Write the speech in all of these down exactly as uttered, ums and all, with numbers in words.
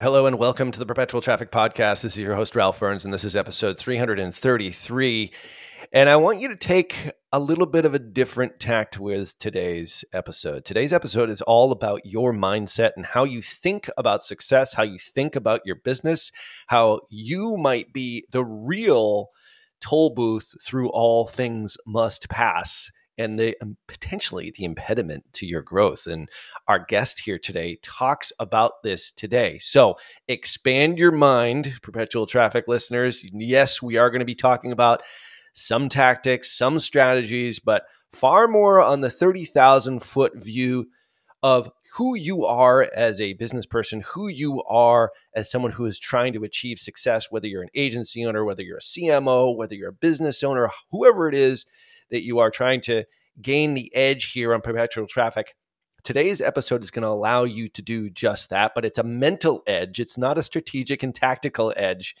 Hello and welcome to the Perpetual Traffic Podcast. This is your host, Ralph Burns, and this is episode three thirty-three. And I want you to take a little bit of a different tact with today's episode. Today's episode is all about your mindset and how you think about success, how you think about your business, how you might be the real toll booth through all things must pass, and the um, potentially the impediment to your growth. And our guest here today talks about this today. So expand your mind, Perpetual Traffic listeners. Yes, we are going to be talking about some tactics, some strategies, but far more on the thirty thousand foot view of who you are as a business person, who you are as someone who is trying to achieve success, whether you're an agency owner, whether you're a C M O, whether you're a business owner, whoever it is that you are trying to gain the edge here on Perpetual Traffic. Today's episode is going to allow you to do just that, but it's a mental edge. It's not a strategic and tactical edge.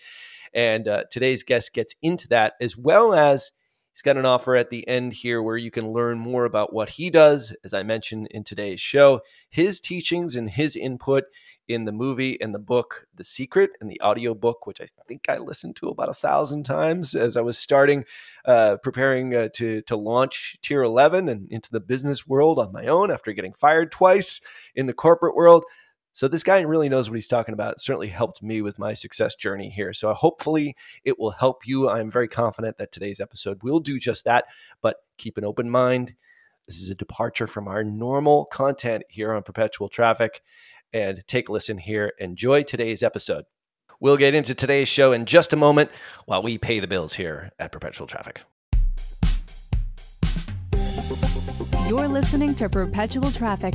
And uh, today's guest gets into that, as well as he's got an offer at the end here where you can learn more about what he does, as I mentioned in today's show, his teachings and his input in the movie and the book, The Secret, and the audiobook, which I think I listened to about a thousand times as I was starting, uh, preparing uh, to, to launch Tier eleven and into the business world on my own after getting fired twice in the corporate world. So this guy really knows what he's talking about. It certainly helped me with my success journey here. So hopefully it will help you. I'm very confident that today's episode will do just that, but keep an open mind. This is a departure from our normal content here on Perpetual Traffic. And take a listen here. Enjoy today's episode. We'll get into today's show in just a moment while we pay the bills here at Perpetual Traffic. You're listening to Perpetual Traffic.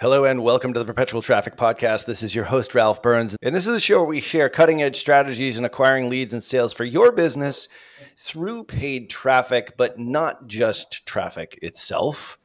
Hello and welcome to the Perpetual Traffic Podcast. This is your host, Ralph Burns, and this is a show where we share cutting-edge strategies in acquiring leads and sales for your business through paid traffic, but not just traffic itself.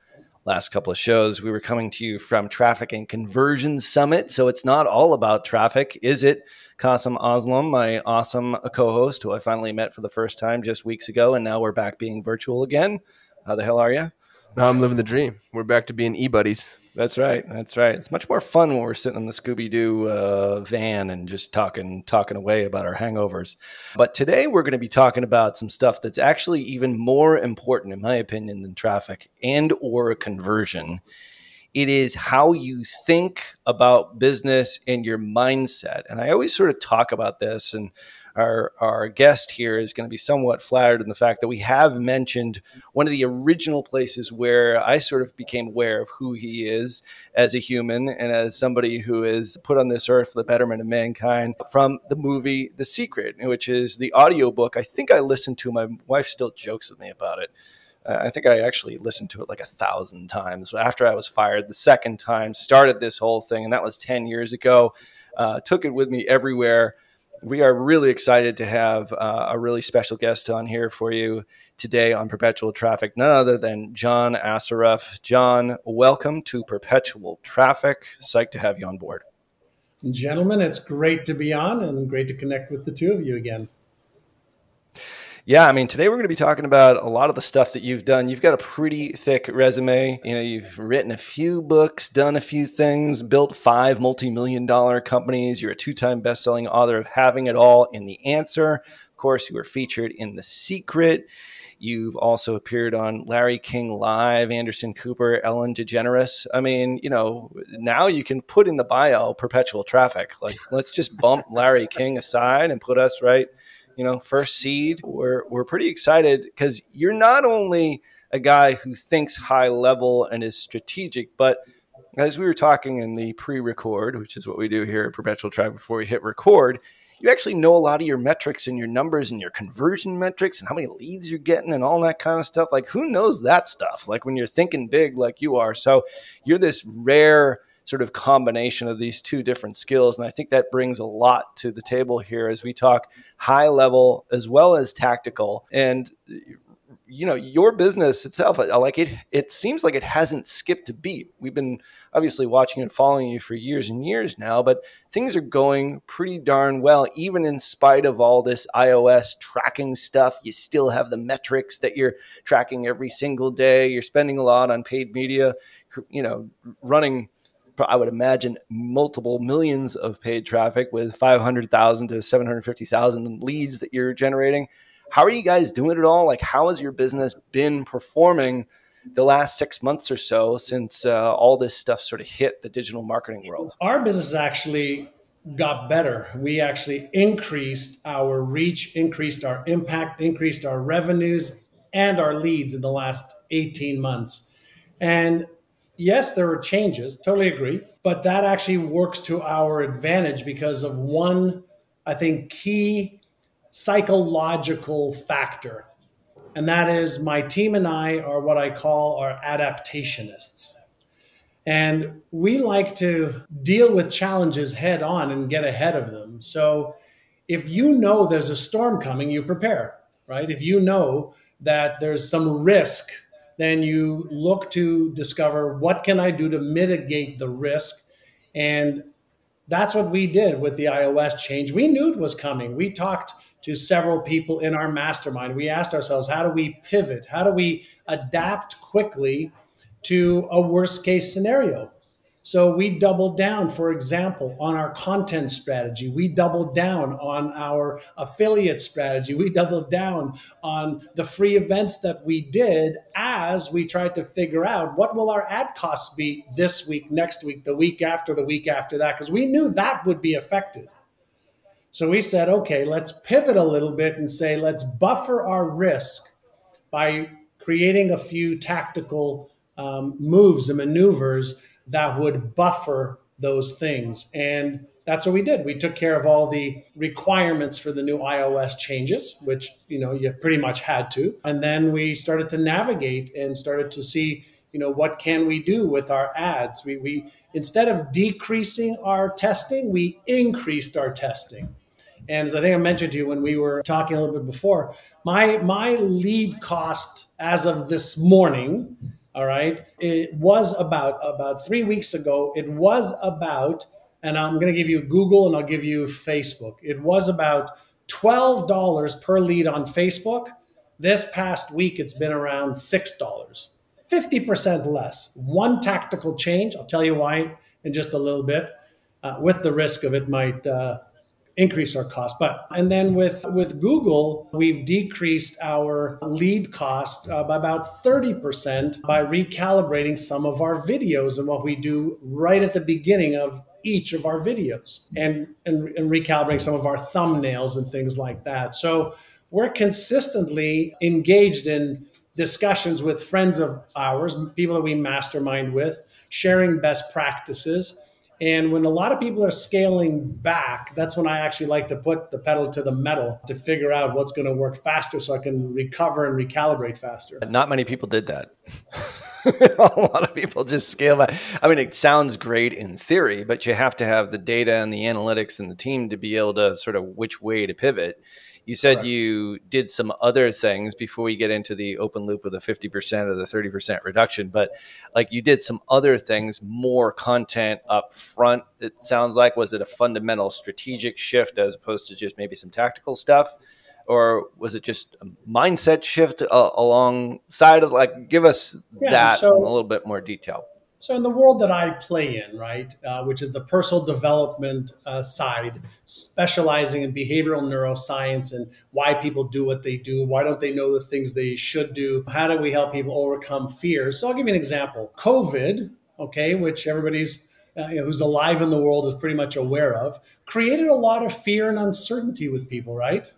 last couple of shows. We were coming to you from Traffic and Conversion Summit. So it's not all about traffic, is it? Kasim Aslam, my awesome co-host, who I finally met for the first time just weeks ago, and now we're back being virtual again. How the hell are you? I'm living the dream. We're back to being e-buddies. That's right. That's right. It's much more fun when we're sitting in the Scooby-Doo uh, van and just talking talking away about our hangovers. But today we're going to be talking about some stuff that's actually even more important, in my opinion, than traffic and or conversion. It is how you think about business and your mindset. And I always sort of talk about this, and Our, our guest here is going to be somewhat flattered in the fact that we have mentioned one of the original places where I sort of became aware of who he is as a human and as somebody who is put on this earth for the betterment of mankind, from the movie The Secret, which is the audiobook. I think I listened to, my wife still jokes with me about it. I think I actually listened to it like a thousand times after I was fired the second time, started this whole thing, and that was ten years ago. Uh, took it with me everywhere. We are really excited to have uh, a really special guest on here for you today on Perpetual Traffic, none other than John Assaraf. John, welcome to Perpetual Traffic. Psyched to have you on board. Gentlemen, it's great to be on and great to connect with the two of you again. Yeah, I mean, today we're going to be talking about a lot of the stuff that you've done. You've got a pretty thick resume. You know, you've written a few books, done a few things, built five multi-million dollar companies. You're a two-time best-selling author of Having It All and The Answer. Of course, you were featured in The Secret. You've also appeared on Larry King Live, Anderson Cooper, Ellen DeGeneres. I mean, you know, now you can put in the bio Perpetual Traffic. Like, let's just bump Larry King aside and put us right... You know, first seed. We're we're pretty excited because you're not only a guy who thinks high level and is strategic, but as we were talking in the pre-record, which is what we do here at Perpetual Traffic before we hit record, you actually know a lot of your metrics and your numbers and your conversion metrics and how many leads you're getting and all that kind of stuff. Like, who knows that stuff? Like, when you're thinking big like you are. So you're this rare sort of combination of these two different skills. And I think that brings a lot to the table here as we talk high level as well as tactical. And, you know, your business itself, like it, it seems like it hasn't skipped a beat. We've been obviously watching and following you for years and years now, but things are going pretty darn well. Even in spite of all this iOS tracking stuff, you still have the metrics that you're tracking every single day. You're spending a lot on paid media, you know, running, I would imagine, multiple millions of paid traffic with five hundred thousand to seven hundred fifty thousand leads that you're generating. How are you guys doing it all? Like, how has your business been performing the last six months or so since uh, all this stuff sort of hit the digital marketing world? Our business actually got better. We actually increased our reach, increased our impact, increased our revenues and our leads in the last eighteen months. And yes, there are changes, totally agree, but that actually works to our advantage because of one, I think, key psychological factor. And that is, my team and I are what I call our adaptationists. And we like to deal with challenges head on and get ahead of them. So if you know there's a storm coming, you prepare, right? If you know that there's some risk, then you look to discover, what can I do to mitigate the risk? And that's what we did with the iOS change. We knew it was coming. We talked to several people in our mastermind. We asked ourselves, how do we pivot? How do we adapt quickly to a worst case scenario? So we doubled down, for example, on our content strategy. We doubled down on our affiliate strategy. We doubled down on the free events that we did as we tried to figure out, what will our ad costs be this week, next week, the week after, the week after that, because we knew that would be affected. So we said, okay, let's pivot a little bit and say, let's buffer our risk by creating a few tactical um, moves and maneuvers that would buffer those things. And that's what we did. We took care of all the requirements for the new iOS changes, which, you know, you pretty much had to. And then we started to navigate and started to see, you know, what can we do with our ads? We, we instead of decreasing our testing, we increased our testing. And as I think I mentioned to you when we were talking a little bit before, my, my lead cost as of this morning, All right. It was about about three weeks ago. It was about, and I'm going to give you Google and I'll give you Facebook. It was about twelve dollars per lead on Facebook. This past week, it's been around six dollars, fifty percent less. One tactical change. I'll tell you why in just a little bit, uh, with the risk of it might uh, increase our cost. But and then with, with Google, we've decreased our lead cost uh, by about thirty percent by recalibrating some of our videos and what we do right at the beginning of each of our videos and, and, and recalibrating some of our thumbnails and things like that. So we're consistently engaged in discussions with friends of ours, people that we mastermind with, sharing best practices. And when a lot of people are scaling back, that's when I actually like to put the pedal to the metal to figure out what's going to work faster so I can recover and recalibrate faster. Not many people did that. A lot of people just scale back. I mean, it sounds great in theory, but you have to have the data and the analytics and the team to be able to sort of which way to pivot. You said Correct. You did some other things before we get into the open loop of the fifty percent or the thirty percent reduction, but like you did some other things, more content up front. It sounds like, was it a fundamental strategic shift as opposed to just maybe some tactical stuff? Or was it just a mindset shift uh, alongside of like, give us yeah, that so, in a little bit more detail. So in the world that I play in, right, uh, which is the personal development uh, side, specializing in behavioral neuroscience and why people do what they do, why don't they know the things they should do? How do we help people overcome fears? So I'll give you an example. COVID, okay, which everybody's uh, who's alive in the world is pretty much aware of, created a lot of fear and uncertainty with people, right?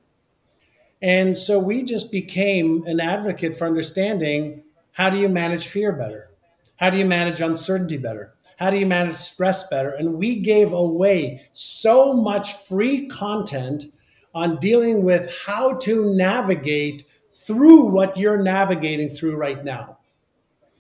And so we just became an advocate for understanding how do you manage fear better? How do you manage uncertainty better? How do you manage stress better? And we gave away so much free content on dealing with how to navigate through what you're navigating through right now.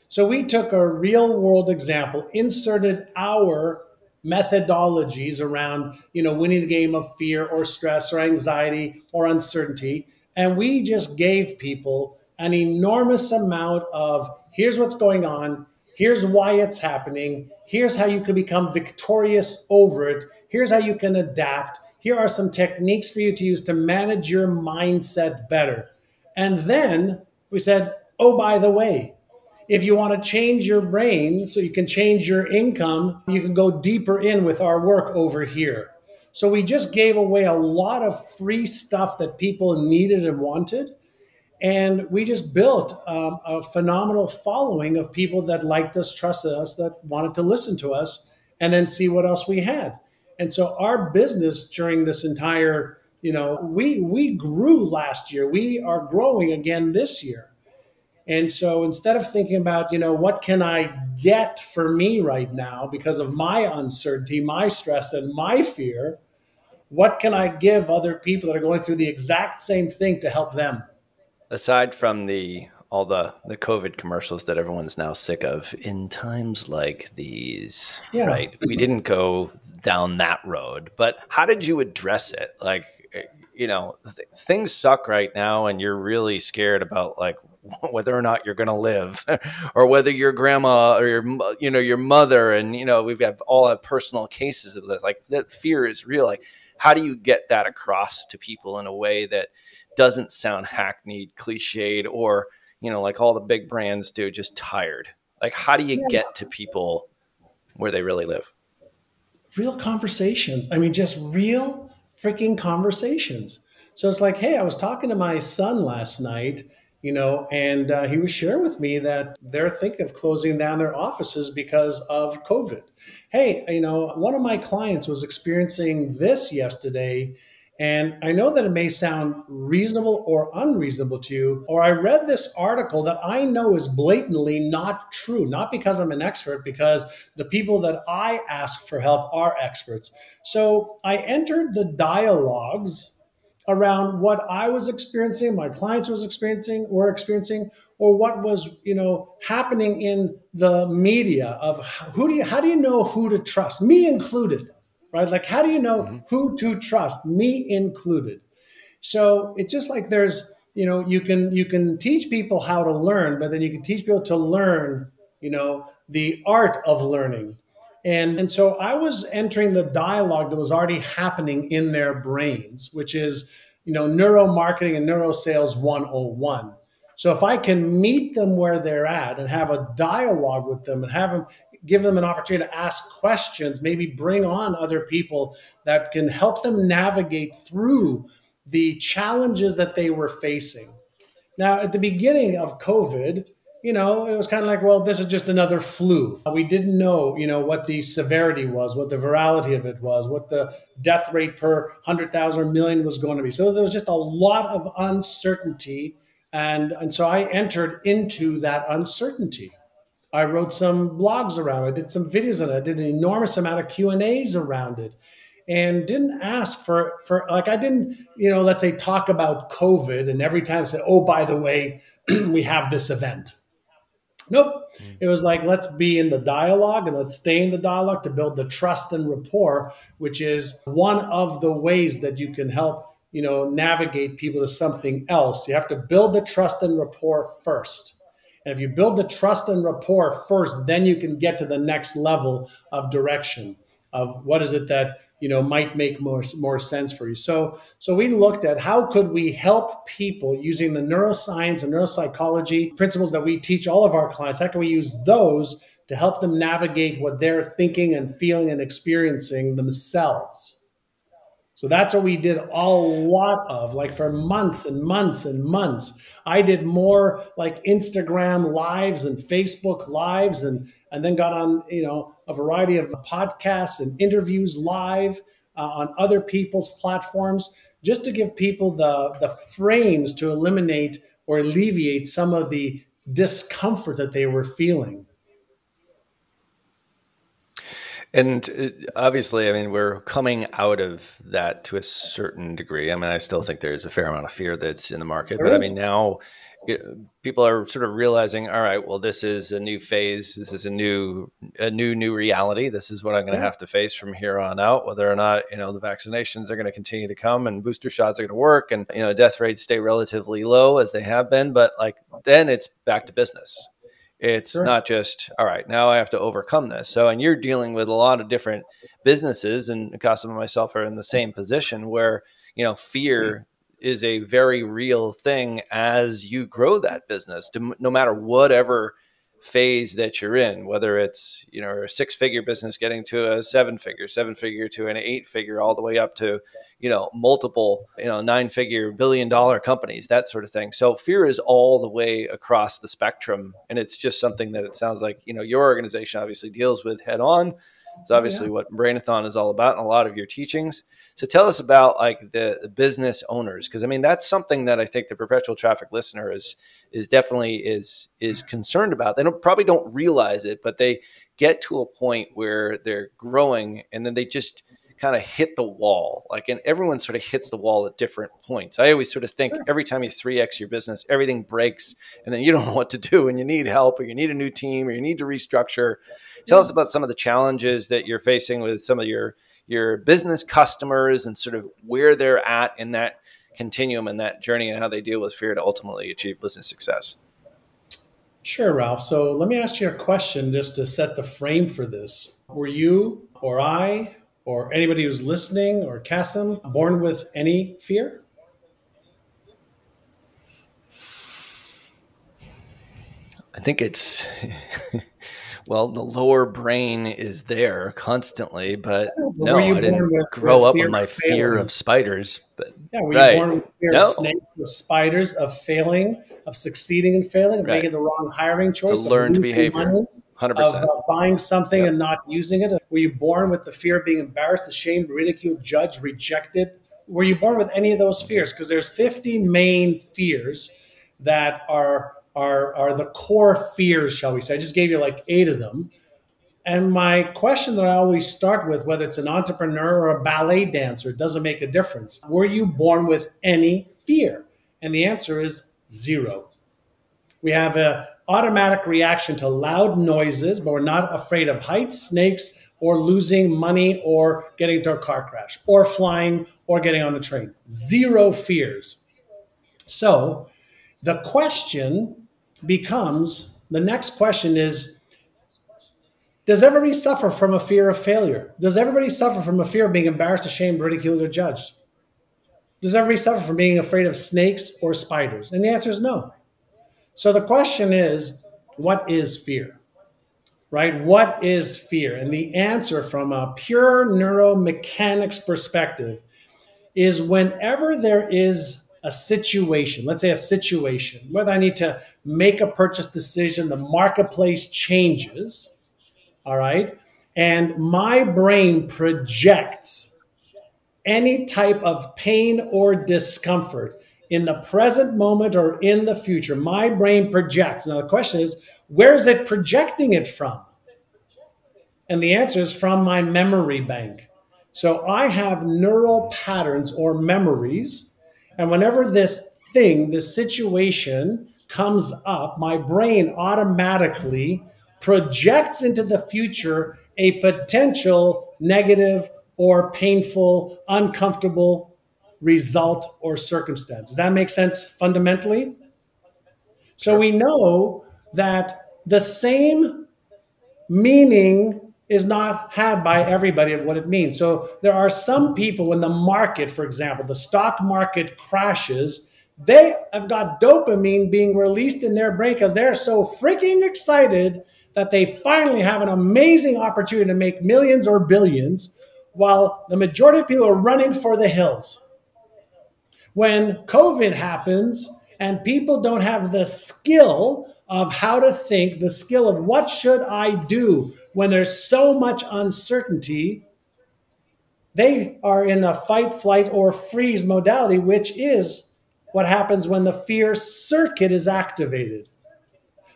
So we took a real world example, inserted our methodologies around, you know, winning the game of fear or stress or anxiety or uncertainty. And we just gave people an enormous amount of here's what's going on. Here's why it's happening. Here's how you can become victorious over it. Here's how you can adapt. Here are some techniques for you to use to manage your mindset better. And then we said, oh, by the way, if you want to change your brain so you can change your income, you can go deeper in with our work over here. So we just gave away a lot of free stuff that people needed and wanted. And we just built um, a phenomenal following of people that liked us, trusted us, that wanted to listen to us and then see what else we had. And so our business during this entire, you know, we we grew last year. We are growing again this year. And so instead of thinking about, you know, what can I get for me right now because of my uncertainty, my stress, and my fear, what can I give other people that are going through the exact same thing to help them? Aside from the all the, the COVID commercials that everyone's now sick of, in times like these, yeah. right? We didn't go down that road, but how did you address it? Like, you know, th- things suck right now and you're really scared about like, whether or not you're going to live or whether your grandma or your, you know, your mother, and, you know, we've got all have personal cases of this, like that fear is real. Like, how do you get that across to people in a way that doesn't sound hackneyed, cliched, or, you know, like all the big brands do, just tired? Like, how do you yeah. get to people where they really live? Real conversations. I mean, just real freaking conversations. So it's like, hey, I was talking to my son last night, you know, and uh, he was sharing with me that they're thinking of closing down their offices because of COVID. Hey, you know, one of my clients was experiencing this yesterday, and I know that it may sound reasonable or unreasonable to you, or I read this article that I know is blatantly not true, not because I'm an expert, because the people that I ask for help are experts. So I entered the dialogues around what I was experiencing, my clients was experiencing, were experiencing, or what was, you know, happening in the media of who do you, how do you know who to trust, me included, right? Like, how do you know mm-hmm. who to trust, me included? So it's just like there's, you know, you can you can teach people how to learn, but then you can teach people to learn you know, the art of learning. And, and so I was entering the dialogue that was already happening in their brains, which is, you know, neuromarketing and neurosales one oh one. So if I can meet them where they're at and have a dialogue with them and have them, give them an opportunity to ask questions, maybe bring on other people that can help them navigate through the challenges that they were facing. Now, at the beginning of COVID, you know, it was kind of like, well, this is just another flu. We didn't know, you know, what the severity was, what the virality of it was, what the death rate per one hundred thousand or million was going to be. So there was just a lot of uncertainty. And, and so I entered into that uncertainty. I wrote some blogs around it. I did some videos on it. I did an enormous amount of Q and A's around it. And didn't ask for, for like, I didn't, you know, let's say talk about COVID and every time say, oh, by the way, we have this event. Nope. Mm. It was like, let's be in the dialogue and let's stay in the dialogue to build the trust and rapport, which is one of the ways that you can help, you know, navigate people to something else. You have to build the trust and rapport first. And if you build the trust and rapport first, then you can get to the next level of direction of what is it that, you know, might make more, more sense for you. So, so we looked at how could we help people using the neuroscience and neuropsychology principles that we teach all of our clients. How can we use those to help them navigate what they're thinking and feeling and experiencing themselves? So that's what we did a lot of, like for months and months and months. I did more like Instagram lives and Facebook lives and, and then got on, you know, a variety of podcasts and interviews live uh, on other people's platforms, just to give people the, the frames to eliminate or alleviate some of the discomfort that they were feeling. And obviously, I mean, we're coming out of that to a certain degree. I mean, I still think there's a fair amount of fear that's in the market. There but is. I mean, now it, people are sort of realizing, all right, well, this is a new phase. This is a new, a new, new reality. This is what I'm going to have to face from here on out, whether or not, you know, the vaccinations are going to continue to come and booster shots are going to work and, you know, death rates stay relatively low as they have been. But like, then it's back to business. It's sure. Not just, all right, now I have to overcome this. So, and you're dealing with a lot of different businesses, and Kasim and myself are in the same position where, you know, fear is a very real thing as you grow that business, to, no matter whatever phase that you're in, whether it's, you know, a six figure business getting to a seven figure, seven figure to an eight figure, all the way up to, you know, multiple, you know, nine figure, billion dollar companies, that sort of thing. So fear is all the way across the spectrum. And it's just something that it sounds like, you know, your organization obviously deals with head on. It's obviously yeah. what Brainathon is all about and a lot of your teachings. So tell us about like the, the business owners, because I mean, that's something that I think the perpetual traffic listener is is definitely is is concerned about. They don't, probably don't realize it, but they get to a point where they're growing and then they just kind of hit the wall. Like, and everyone sort of hits the wall at different points. I always sort of think every time you three X your business, everything breaks and then you don't know what to do and you need help or you need a new team or you need to restructure. Tell yeah. us about some of the challenges that you're facing with some of your, your business customers and sort of where they're at in that continuum and that journey and how they deal with fear to ultimately achieve business success. Sure, Ralph. So let me ask you a question just to set the frame for this. Were you or I or anybody who's listening, or Kasim, born with any fear? I think it's, well, the lower brain is there constantly, but no, I didn't with, grow with up with my fear of spiders. But, yeah, were you right. born with fear no. of snakes, of spiders, of failing, of succeeding and failing, of right. making the wrong hiring choice? It's a learned behavior. Money? one hundred percent. Of uh, buying something yep. and not using it? Were you born with the fear of being embarrassed, ashamed, ridiculed, judged, rejected? Were you born with any of those fears? Because there's fifty main fears that are, are, are the core fears, shall we say. I just gave you like eight of them. And my question that I always start with, whether it's an entrepreneur or a ballet dancer, it doesn't make a difference. Were you born with any fear? And the answer is zero. We have a automatic reaction to loud noises, but we're not afraid of heights, snakes, or losing money, or getting into a car crash, or flying, or getting on a train. Zero fears. So the question becomes, the next question is, Does everybody suffer from a fear of failure? Does everybody suffer from a fear of being embarrassed, ashamed, ridiculed, or judged? Does everybody suffer from being afraid of snakes or spiders? And the answer is no. So the question is, what is fear, right? What is fear? And the answer from a pure neuromechanics perspective is whenever there is a situation, let's say a situation, whether I need to make a purchase decision, the marketplace changes, all right? And my brain projects any type of pain or discomfort in the present moment or in the future. My brain projects. Now the question is, where is it projecting it from? And the answer is from my memory bank. So I have neural patterns or memories. And whenever this thing, this situation comes up, my brain automatically projects into the future a potential negative or painful, uncomfortable result or circumstance. Does that make sense fundamentally? So we know that the same meaning is not had by everybody of what it means. So there are some people when the market, for example, the stock market crashes, they have got dopamine being released in their brain because they're so freaking excited that they finally have an amazing opportunity to make millions or billions, while the majority of people are running for the hills. When COVID happens and people don't have the skill of how to think, the skill of what should I do, when there's so much uncertainty, they are in a fight, flight, or freeze modality, which is what happens when the fear circuit is activated.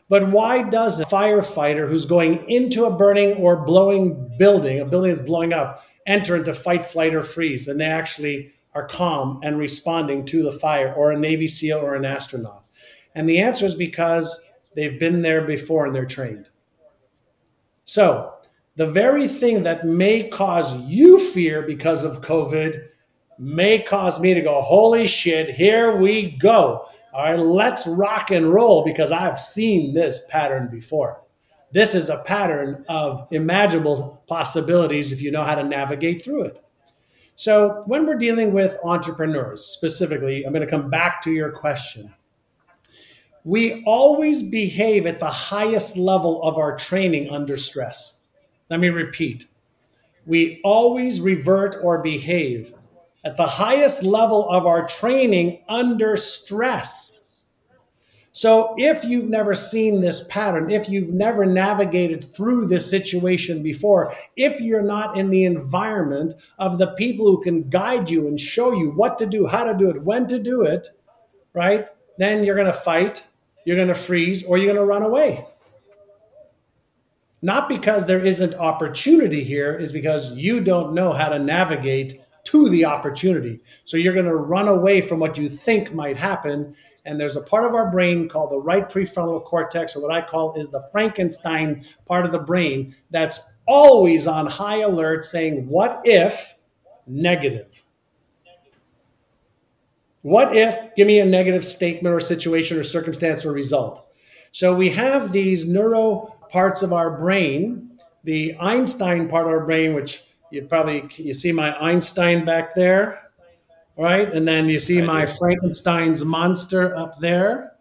But why does a firefighter who's going into a burning or blowing building, a building that's blowing up, enter into fight, flight, or freeze, and they actually are calm and responding to the fire, or a Navy SEAL or an astronaut? And the answer is because they've been there before and they're trained. So the very thing that may cause you fear because of COVID may cause me to go, holy shit, here we go. All right, let's rock and roll because I've seen this pattern before. This is a pattern of imaginable possibilities if you know how to navigate through it. So when we're dealing with entrepreneurs specifically, I'm going to come back to your question. We always behave at the highest level of our training under stress. Let me repeat. We always revert or behave at the highest level of our training under stress. So if you've never seen this pattern, if you've never navigated through this situation before, if you're not in the environment of the people who can guide you and show you what to do, how to do it, when to do it, right? Then you're going to fight, you're going to freeze, or you're going to run away. Not because there isn't opportunity here, is because you don't know how to navigate to the opportunity. So you're going to run away from what you think might happen. And there's a part of our brain called the right prefrontal cortex, or what I call is the Frankenstein part of the brain, that's always on high alert saying, what if negative? What if, give me a negative statement or situation or circumstance or result. So we have these neuro parts of our brain, the Einstein part of our brain, which you probably, you see my Einstein back there, right? And then you see my Frankenstein's monster up there.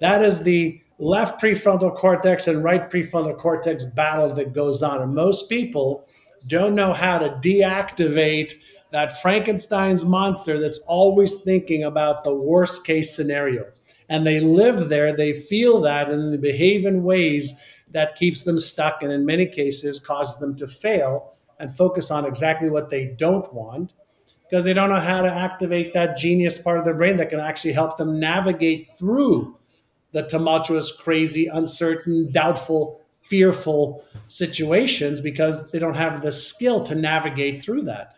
That is the left prefrontal cortex and right prefrontal cortex battle that goes on. And most people don't know how to deactivate that Frankenstein's monster that's always thinking about the worst case scenario. And they live there, they feel that, and they behave in ways that keeps them stuck and in many cases causes them to fail and focus on exactly what they don't want because they don't know how to activate that genius part of their brain that can actually help them navigate through the tumultuous, crazy, uncertain, doubtful, fearful situations because they don't have the skill to navigate through that.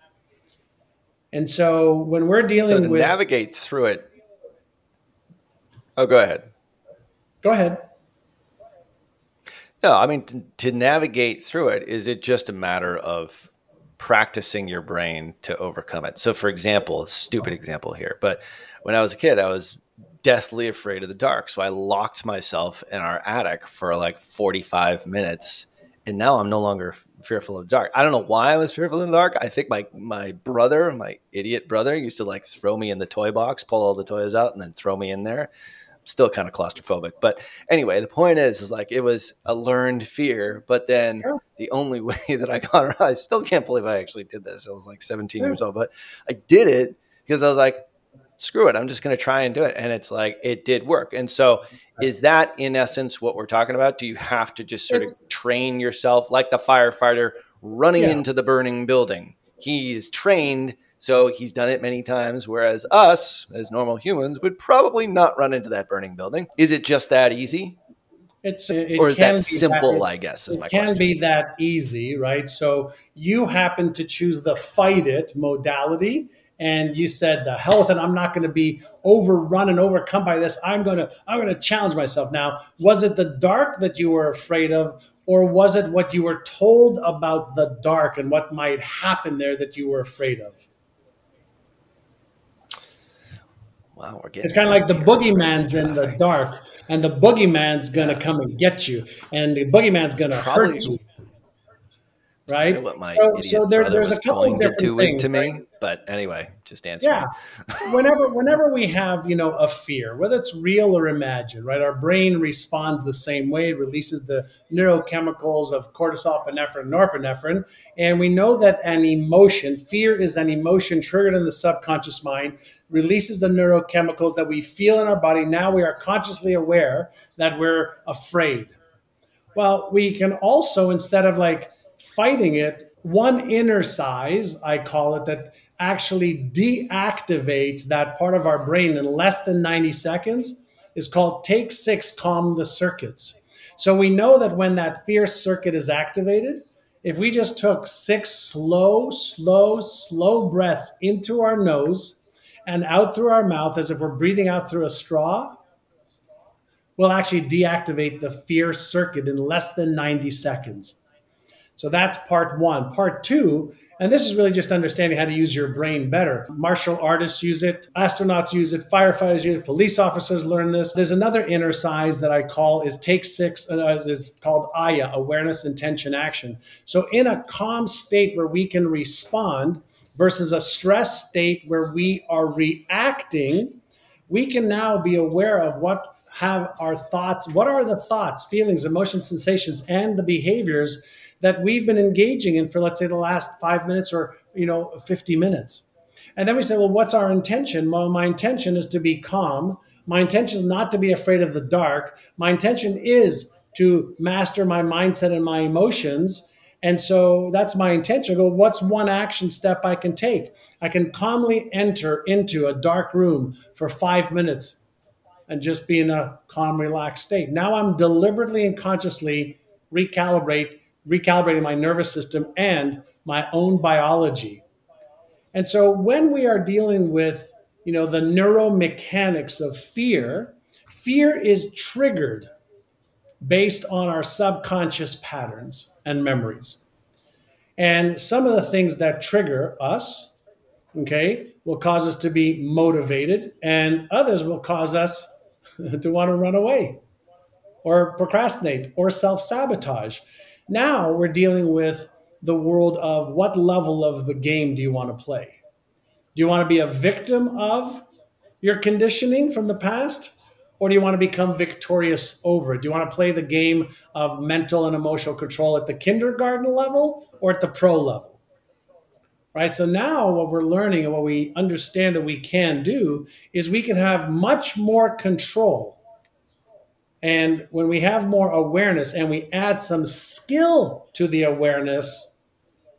And so when we're dealing so to with navigate through it. Oh, go ahead. Go ahead. No, I mean, to, to navigate through it, is it just a matter of practicing your brain to overcome it? So for example, a stupid example here, but when I was a kid, I was deathly afraid of the dark. So I locked myself in our attic for like forty-five minutes And now I'm no longer fearful of the dark. I don't know why I was fearful of the dark. I think my my brother, my idiot brother, used to like throw me in the toy box, pull all the toys out, and then throw me in there. I'm still kind of claustrophobic. But anyway, the point is, is like it was a learned fear. But then yeah. the only way that I got around, I still can't believe I actually did this. I was like seventeen yeah. years old. But I did it because I was like, screw it. I'm just going to try and do it. And it's like, it did work. And so is that in essence what we're talking about? Do you have to just sort it's, of train yourself like the firefighter running yeah. into the burning building? He is trained. So he's done it many times. Whereas us as normal humans would probably not run into that burning building. Is it just that easy? It's it or can that simple, that, it, I guess, is my question. It can be that easy, right? So you happen to choose the fight it modality. And you said the health, and I'm not going to be overrun and overcome by this. I'm going to, I'm going to challenge myself. Now, was it the dark that you were afraid of, or was it what you were told about the dark and what might happen there that you were afraid of? Wow, we're getting it's kind of like the boogeyman's in the dark, and the boogeyman's going to yeah. come and get you, and the boogeyman's going to hurt you. Right. What my so, so there, there's a couple of different to things to me, right? But anyway, just answer. Yeah. whenever, whenever we have, you know, a fear, whether it's real or imagined, right? Our brain responds the same way. It releases the neurochemicals of cortisol, epinephrine, norepinephrine, and we know that an emotion, fear is an emotion triggered in the subconscious mind, releases the neurochemicals that we feel in our body. Now we are consciously aware that we're afraid. Well, we can also, instead of like fighting it, one Innercise, I call it, that actually deactivates that part of our brain in less than ninety seconds is called Take Six, Calm the Circuits. So we know that when that fear circuit is activated, if we just took six slow, slow, slow breaths into our nose and out through our mouth as if we're breathing out through a straw, we'll actually deactivate the fear circuit in less than ninety seconds. So that's part one. Part two, and this is really just understanding how to use your brain better. Martial artists use it, astronauts use it, firefighters use it, police officers learn this. There's another Innercise that I call is Take Six, uh, it's called A Y A, Awareness, Intention, Action. So in a calm state where we can respond versus a stress state where we are reacting, we can now be aware of what have our thoughts, what are the thoughts, feelings, emotions, sensations, and the behaviors that we've been engaging in for, let's say, the last five minutes or, you know, fifty minutes. And then we say, well, what's our intention? Well, my intention is to be calm. My intention is not to be afraid of the dark. My intention is to master my mindset and my emotions. And so that's my intention. I go, what's one action step I can take? I can calmly enter into a dark room for five minutes and just be in a calm, relaxed state. Now I'm deliberately and consciously recalibrate recalibrating my nervous system and my own biology. And so when we are dealing with, you know, the neuromechanics of fear, fear is triggered based on our subconscious patterns and memories. And some of the things that trigger us, okay, will cause us to be motivated, and others will cause us to want to run away or procrastinate or self-sabotage. Now we're dealing with the world of what level of the game do you want to play? Do you want to be a victim of your conditioning from the past? Or do you want to become victorious over it? Do you want to play the game of mental and emotional control at the kindergarten level or at the pro level? Right? So now what we're learning and what we understand that we can do is we can have much more control. And when we have more awareness and we add some skill to the awareness,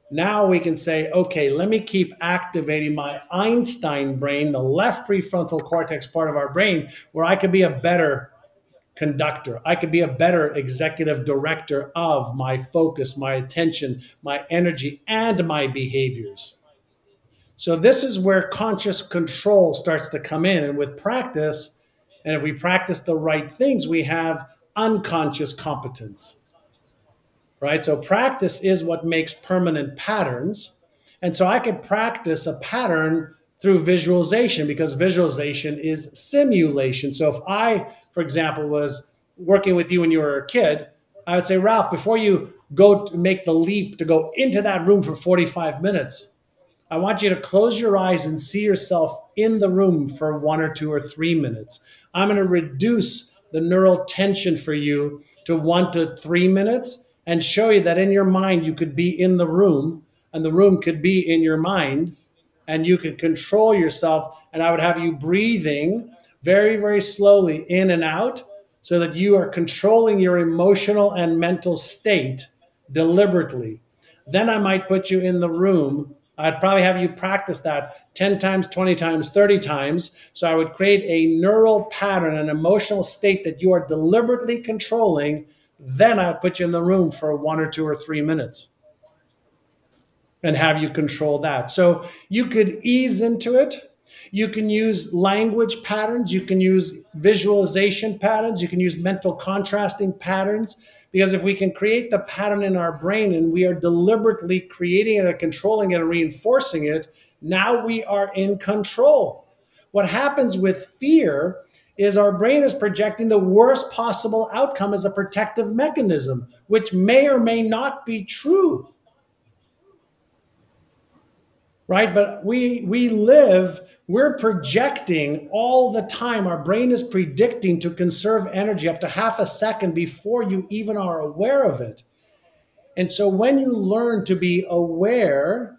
now we can say, okay, let me keep activating my Einstein brain, the left prefrontal cortex part of our brain, where I could be a better conductor. I could be a better executive director of my focus, my attention, my energy, and my behaviors. So this is where conscious control starts to come in. And with practice, and if we practice the right things, we have unconscious competence, right? So practice is what makes permanent patterns. And so I could practice a pattern through visualization because visualization is simulation. So if I, for example, was working with you when you were a kid, I would say, Ralph, before you go to make the leap to go into that room for forty-five minutes, I want you to close your eyes and see yourself in the room for one or two or three minutes. I'm going to reduce the neural tension for you to one to three minutes and show you that in your mind, you could be in the room and the room could be in your mind and you can control yourself. And I would have you breathing very, very slowly in and out so that you are controlling your emotional and mental state deliberately. Then I might put you in the room. I'd probably have you practice that ten times, twenty times, thirty times. So I would create a neural pattern, an emotional state that you are deliberately controlling. Then I'd put you in the room for one or two or three minutes and have you control that. So you could ease into it. You can use language patterns. You can use visualization patterns. You can use mental contrasting patterns. Because if we can create the pattern in our brain and we are deliberately creating it and controlling it and reinforcing it, now we are in control. What happens with fear is our brain is projecting the worst possible outcome as a protective mechanism, which may or may not be true. Right? But we, we live, we're projecting all the time. Our brain is predicting to conserve energy up to half a second before you even are aware of it. And so when you learn to be aware,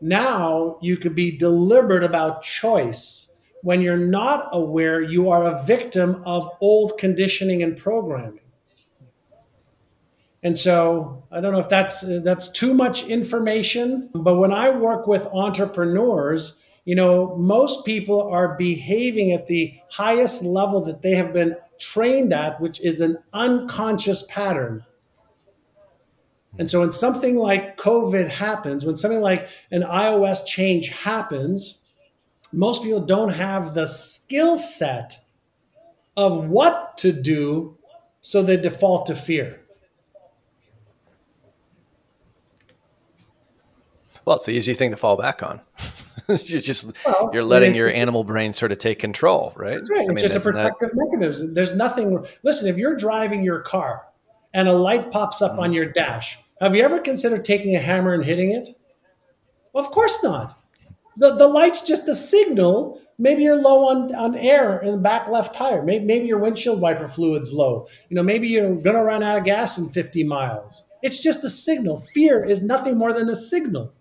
now you could be deliberate about choice. When you're not aware, you are a victim of old conditioning and programming. And so I don't know if that's that's too much information, but when I work with entrepreneurs, you know, most people are behaving at the highest level that they have been trained at, which is an unconscious pattern. And so when something like COVID happens, when something like an iOS change happens, most people don't have the skill set of what to do, so they default to fear. Well, it's the easy thing to fall back on. you're just well, you're letting your animal brain sort of take control, right? That's right. It's I mean, just a protective that... mechanism. There's nothing. Listen, if you're driving your car and a light pops up mm. on your dash, have you ever considered taking a hammer and hitting it? Well, of course not. The the light's just a signal. Maybe you're low on, on air in the back left tire. Maybe, maybe your windshield wiper fluid's low. You know, maybe you're gonna run out of gas in fifty miles. It's just a signal. Fear is nothing more than a signal.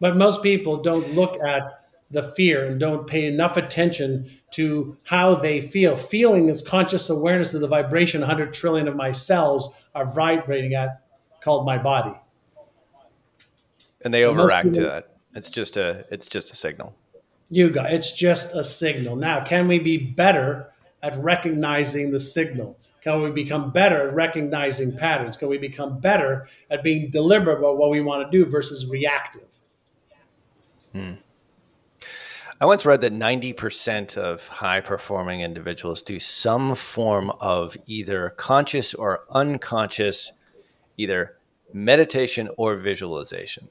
But most people don't look at the fear and don't pay enough attention to how they feel. Feeling is conscious awareness of the vibration one hundred trillion of my cells are vibrating at, called my body. And they overreact people, to that. It's just a, it's just a signal. You got it's just a signal. Now, can we be better at recognizing the signal? Can we become better at recognizing patterns? Can we become better at being deliberate about what we want to do versus reactive? Hmm. I once read that ninety percent of high-performing individuals do some form of either conscious or unconscious, either meditation or visualization,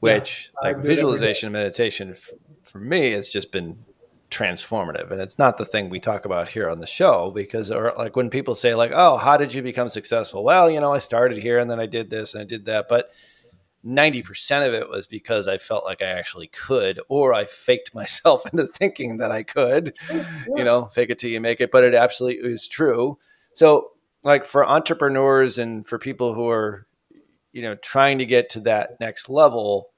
which yeah, like visualization and meditation f- for me has just been transformative. And it's not the thing we talk about here on the show because or like when people say like, oh, how did you become successful? Well, you know, I started here and then I did this and I did that. But ninety percent of it was because I felt like I actually could, or I faked myself into thinking that I could, yeah. you know, fake it till you make it, but it absolutely is true. So like for entrepreneurs and for people who are, you know, trying to get to that next level,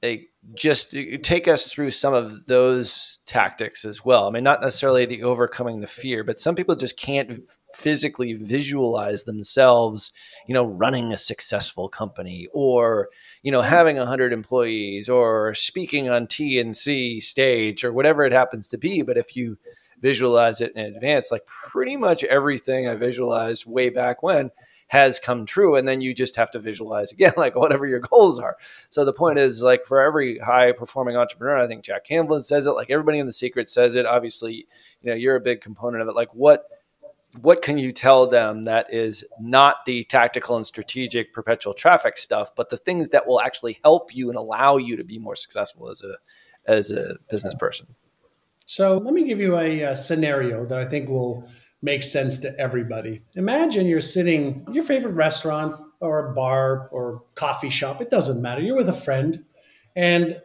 they just take us through some of those tactics as well. I mean, not necessarily the overcoming the fear, but some people just can't physically visualize themselves, you know, running a successful company or, you know, having a hundred employees or speaking on T N C stage or whatever it happens to be. But if you visualize it in advance, like pretty much everything I visualized way back when has come true. And then you just have to visualize again, like whatever your goals are. So the point is like for every high performing entrepreneur, I think Jack Canfield says it, like everybody in The Secret says it, obviously, you know, you're a big component of it. Like what, what can you tell them that is not the tactical and strategic perpetual traffic stuff, but the things that will actually help you and allow you to be more successful as a, as a business person? So let me give you a, a scenario that I think will makes sense to everybody. Imagine you're sitting at your favorite restaurant or a bar or coffee shop. It doesn't matter. You're with a friend, and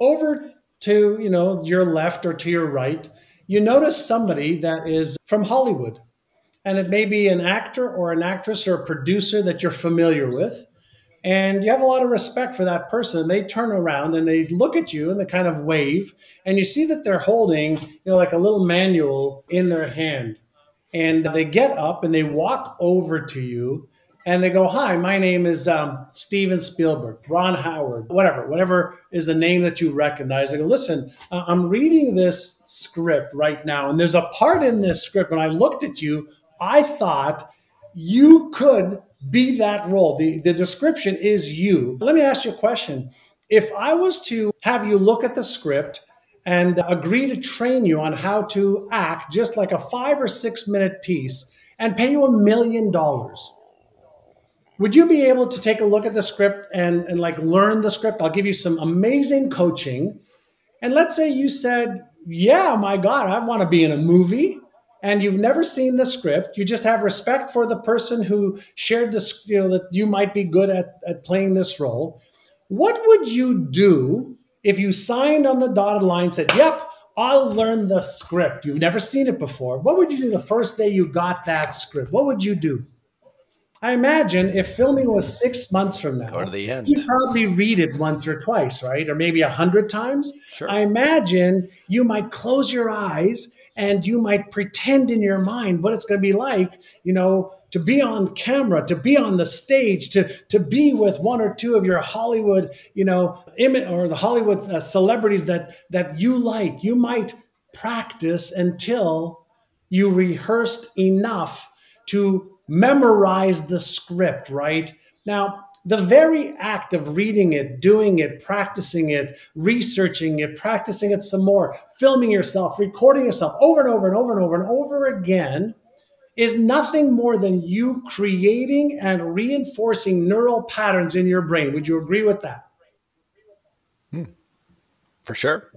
over to, you know, your left or to your right, you notice somebody that is from Hollywood. And it may be an actor or an actress or a producer that you're familiar with. And you have a lot of respect for that person. They turn around and they look at you and they kind of wave. And you see that they're holding, you know, like a little manual in their hand. And they get up and they walk over to you and they go, hi, my name is um, Steven Spielberg, Ron Howard, whatever, whatever is the name that you recognize. They go, listen, uh, I'm reading this script right now. And there's a part in this script. When I looked at you, I thought you could be that role. The, the description is you. Let me ask you a question. If I was to have you look at the script and agree to train you on how to act just like a five or six minute piece and pay you a million dollars, would you be able to take a look at the script and, and like learn the script? I'll give you some amazing coaching. And let's say you said, yeah, my God, I want to be in a movie. And you've never seen the script. You just have respect for the person who shared this, you know, that you might be good at, at playing this role. What would you do if you signed on the dotted line, said, yep, I'll learn the script. You've never seen it before. What would you do the first day you got that script? What would you do? I imagine if filming was six months from now, go to the end. You probably read it once or twice, right? Or maybe a hundred times. Sure. I imagine you might close your eyes and you might pretend in your mind what it's going to be like, you know, to be on camera, to be on the stage, to to be with one or two of your Hollywood, you know, image or the Hollywood uh, celebrities that that you like. You might practice until you rehearsed enough to memorize the script, right? Now, the very act of reading it, doing it, practicing it, researching it, practicing it some more, filming yourself, recording yourself over and over and over and over and over again is nothing more than you creating and reinforcing neural patterns in your brain. Would you agree with that? Hmm. For sure.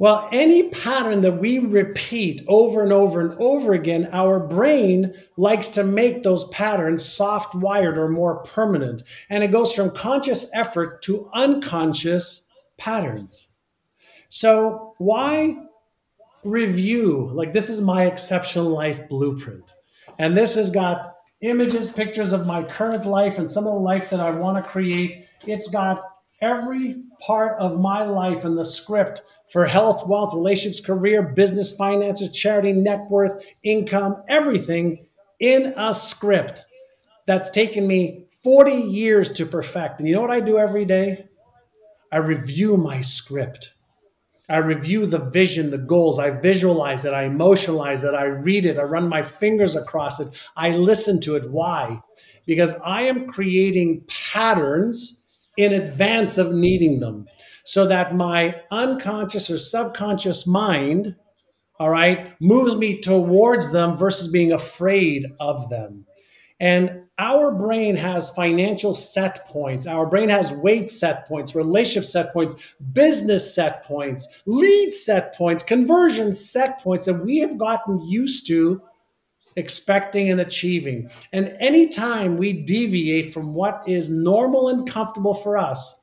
Well, any pattern that we repeat over and over and over again, our brain likes to make those patterns soft-wired or more permanent. And it goes from conscious effort to unconscious patterns. So why review? Like, this is my exceptional life blueprint. And this has got images, pictures of my current life and some of the life that I want to create. It's got every part of my life in the script for health, wealth, relationships, career, business, finances, charity, net worth, income, everything in a script that's taken me forty years to perfect. And you know what I do every day? I review my script. I review the vision, the goals. I visualize it. I emotionalize it. I read it. I run my fingers across it. I listen to it. Why? Because I am creating patterns in advance of needing them, so that my unconscious or subconscious mind, all right, moves me towards them versus being afraid of them. And our brain has financial set points. Our brain has weight set points, relationship set points, business set points, lead set points, conversion set points that we have gotten used to expecting and achieving. And anytime we deviate from what is normal and comfortable for us,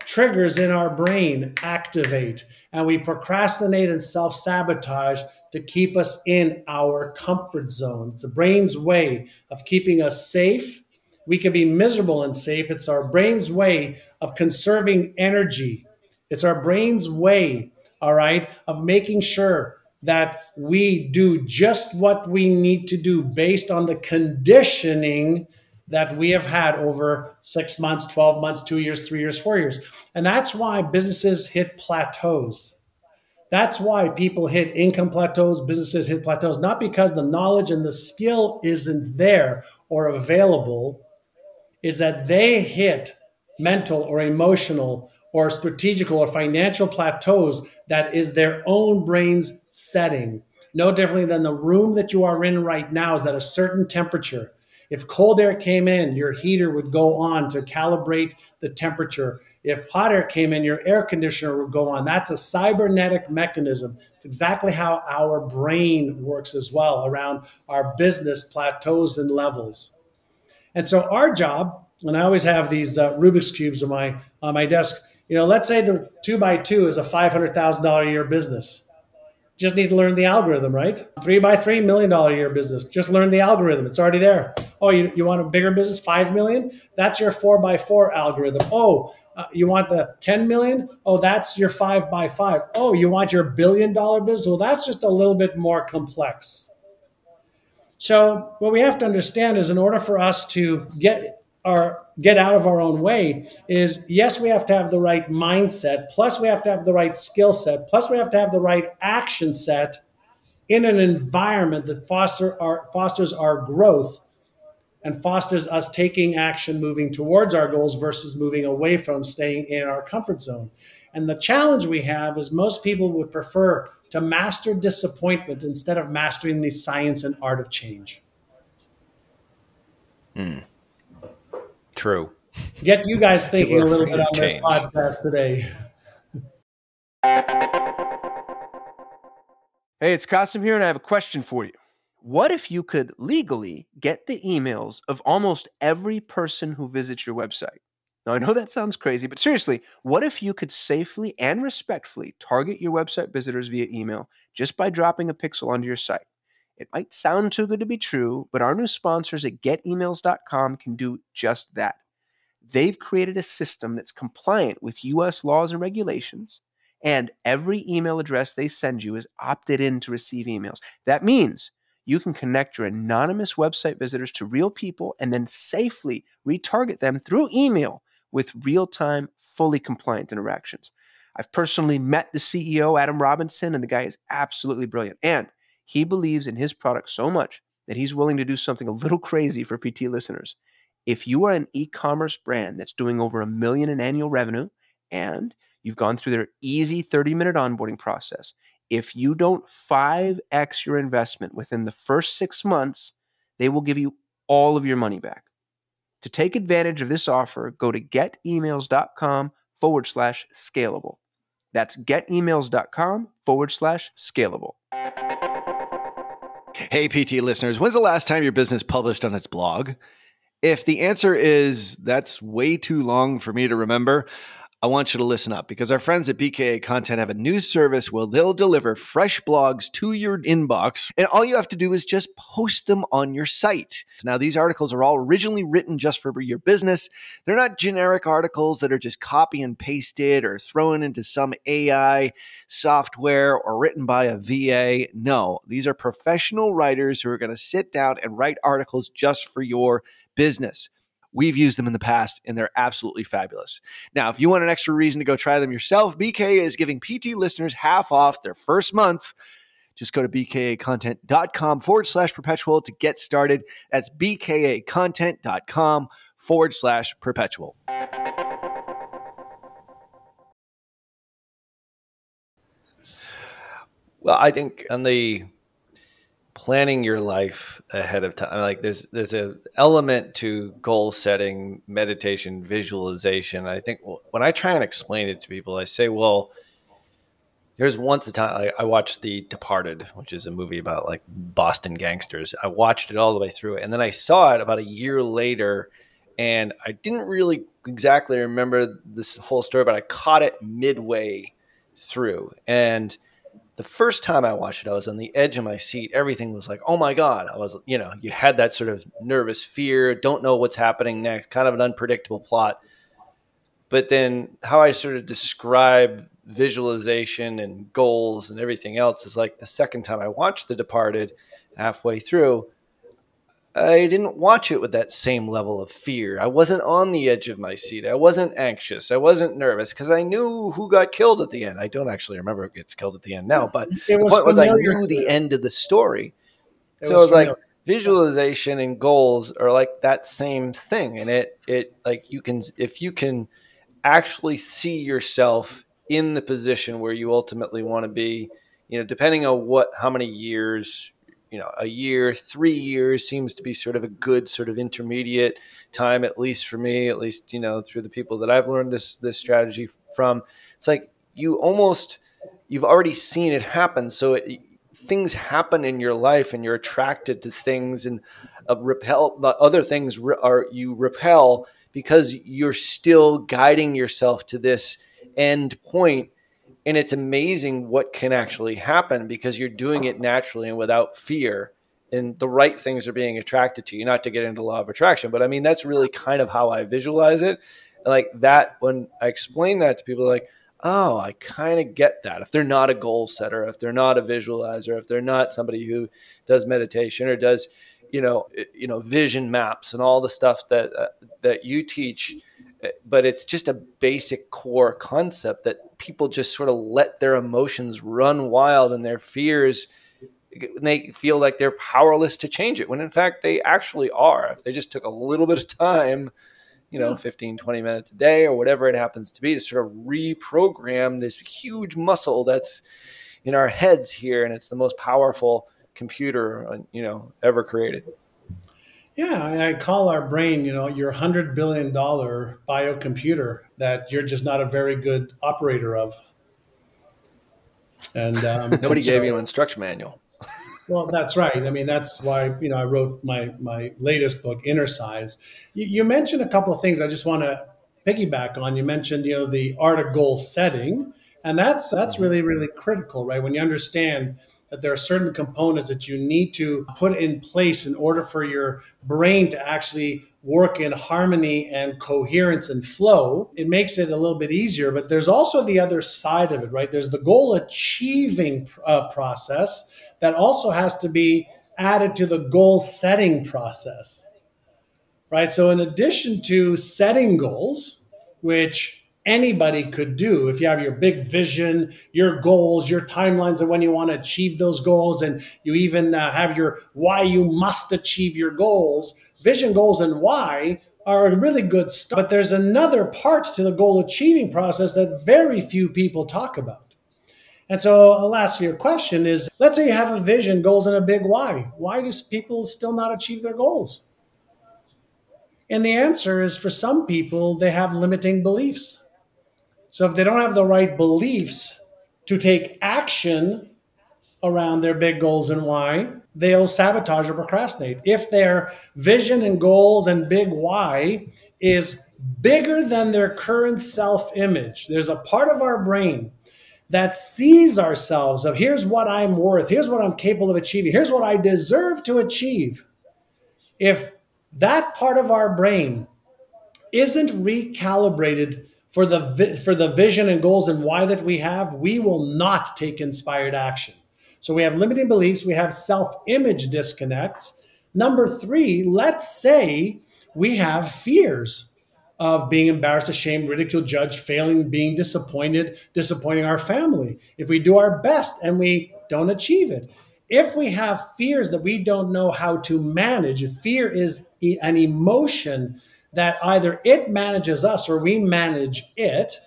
triggers in our brain activate, and we procrastinate and self-sabotage to keep us in our comfort zone. It's the brain's way of keeping us safe. We can be miserable and safe. It's our brain's way of conserving energy. It's our brain's way, all right, of making sure that we do just what we need to do based on the conditioning that we have had over six months, twelve months, two years, three years, four years. And that's why businesses hit plateaus. That's why people hit income plateaus, businesses hit plateaus, not because the knowledge and the skill isn't there or available, is that they hit mental or emotional or strategical or financial plateaus that is their own brain's setting. No differently than the room that you are in right now is at a certain temperature. If cold air came in, your heater would go on to calibrate the temperature. If hot air came in, your air conditioner would go on. That's a cybernetic mechanism. It's exactly how our brain works as well around our business plateaus and levels. And so our job, and I always have these uh, Rubik's Cubes on my, on my desk. You know, let's say the two by two is a five hundred thousand dollars a year business. Just need to learn the algorithm, right? Three by three million dollar a year business. Just learn the algorithm. It's already there. Oh, you, you want a bigger business, five million? That's your four by four algorithm. Oh, uh, you want the ten million? Oh, that's your five by five. Oh, you want your billion dollar business? Well, that's just a little bit more complex. So what we have to understand is in order for us to get our get out of our own way is, yes, we have to have the right mindset, plus we have to have the right skill set, plus we have to have the right action set in an environment that foster our, fosters our growth and fosters us taking action, moving towards our goals versus moving away from staying in our comfort zone. And the challenge we have is most people would prefer to master disappointment instead of mastering the science and art of change. Mm. True. Get you guys thinking a little bit on this podcast today. Hey, it's Kasim here, and I have a question for you. What if you could legally get the emails of almost every person who visits your website? Now, I know that sounds crazy, but seriously, what if you could safely and respectfully target your website visitors via email just by dropping a pixel onto your site? It might sound too good to be true, but our new sponsors at get emails dot com can do just that. They've created a system that's compliant with U S laws and regulations, and every email address they send you is opted in to receive emails. That means you can connect your anonymous website visitors to real people and then safely retarget them through email with real-time, fully compliant interactions. I've personally met the C E O, Adam Robinson, and the guy is absolutely brilliant. And he believes in his product so much that he's willing to do something a little crazy for P T listeners. If you are an e-commerce brand that's doing over a million in annual revenue and you've gone through their easy thirty-minute onboarding process, if you don't five X your investment within the first six months, they will give you all of your money back. To take advantage of this offer, go to get emails dot com forward slash scalable. That's get emails dot com forward slash scalable. Hey, P T listeners, when's the last time your business published on its blog? If the answer is, that's way too long for me to remember, I want you to listen up because our friends at B K A Content have a new service where they'll deliver fresh blogs to your inbox, and all you have to do is just post them on your site. Now, these articles are all originally written just for your business. They're not generic articles that are just copy and pasted or thrown into some A I software or written by a V A. No, these are professional writers who are going to sit down and write articles just for your business. We've used them in the past, and they're absolutely fabulous. Now, if you want an extra reason to go try them yourself, B K A is giving P T listeners half off their first month. Just go to bkacontent.com forward slash perpetual to get started. That's bkacontent.com forward slash perpetual. Well, I think on the planning your life ahead of time, like there's there's an element to goal setting, meditation, visualization. I think when I try and explain it to people, I say, well, there's once a time I, I watched The Departed, which is a movie about like Boston gangsters. I watched it all the way through, and then I saw it about a year later, and I didn't really exactly remember this whole story, but I caught it midway through. And the first time I watched it, I was on the edge of my seat. Everything was like, oh my God. I was, you know, you had that sort of nervous fear, don't know what's happening next, kind of an unpredictable plot. But then how I sort of describe visualization and goals and everything else is like the second time I watched The Departed halfway through, I didn't watch it with that same level of fear. I wasn't on the edge of my seat. I wasn't anxious. I wasn't nervous because I knew who got killed at the end. I don't actually remember who gets killed at the end now, but the point was I knew the end of the story. So it was like visualization and goals are like that same thing. And it, it like you can, if you can actually see yourself in the position where you ultimately want to be, you know, depending on what, how many years you know, a year, three years seems to be sort of a good sort of intermediate time, at least for me, at least, you know, through the people that I've learned this, this strategy from. It's like you almost, you've already seen it happen. So it, things happen in your life and you're attracted to things and uh, repel, the other things re- are you repel because you're still guiding yourself to this end point. And it's amazing what can actually happen because you're doing it naturally and without fear, and the right things are being attracted to you, not to get into law of attraction. But I mean, that's really kind of how I visualize it. And like that, when I explain that to people, like, oh, I kind of get that. If they're not a goal setter, if they're not a visualizer, if they're not somebody who does meditation or does, you know, you know, vision maps and all the stuff that, uh, that you teach, but it's just a basic core concept that people just sort of let their emotions run wild and their fears, they feel like they're powerless to change it, when in fact they actually are. If they just took a little bit of time, you know, yeah. fifteen, twenty minutes a day or whatever it happens to be, to sort of reprogram this huge muscle that's in our heads here. And it's the most powerful computer, you know, ever created. Yeah, I call our brain, you know, your one hundred billion dollars biocomputer that you're just not a very good operator of. And um, Nobody and so, gave you an instruction manual. Well, that's right. I mean, that's why, you know, I wrote my my latest book, Innercise. You, you mentioned a couple of things I just want to piggyback on. You mentioned, you know, the art of goal setting. And that's that's really, really critical, right? When you understand that there are certain components that you need to put in place in order for your brain to actually work in harmony and coherence and flow, it makes it a little bit easier. But there's also the other side of it, right? There's the goal achieving uh, process that also has to be added to the goal setting process, right? So in addition to setting goals, which anybody could do, if you have your big vision, your goals, your timelines of when you want to achieve those goals, and you even uh, have your why you must achieve your goals, vision, goals, and why are really good stuff. But there's another part to the goal achieving process that very few people talk about. And so I'll ask you a question is, let's say you have a vision, goals, and a big why. Why do people still not achieve their goals? And the answer is, for some people, they have limiting beliefs. So if they don't have the right beliefs to take action around their big goals and why, they'll sabotage or procrastinate. If their vision and goals and big why is bigger than their current self-image, there's a part of our brain that sees ourselves of here's what I'm worth, here's what I'm capable of achieving, here's what I deserve to achieve. If that part of our brain isn't recalibrated For the for the vision and goals and why that we have, we will not take inspired action. So we have limiting beliefs. We have self-image disconnects. Number three, let's say we have fears of being embarrassed, ashamed, ridiculed, judged, failing, being disappointed, disappointing our family. If we do our best and we don't achieve it. If we have fears that we don't know how to manage, fear is an emotion that either it manages us or we manage it.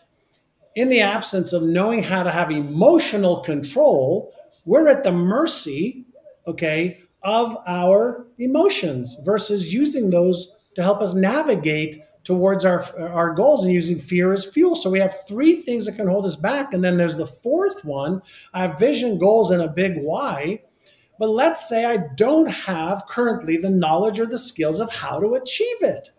In the absence of knowing how to have emotional control, we're at the mercy, okay, of our emotions versus using those to help us navigate towards our, our goals and using fear as fuel. So we have three things that can hold us back. And then there's the fourth one, I have vision, goals, and a big why. But let's say I don't have currently the knowledge or the skills of how to achieve it.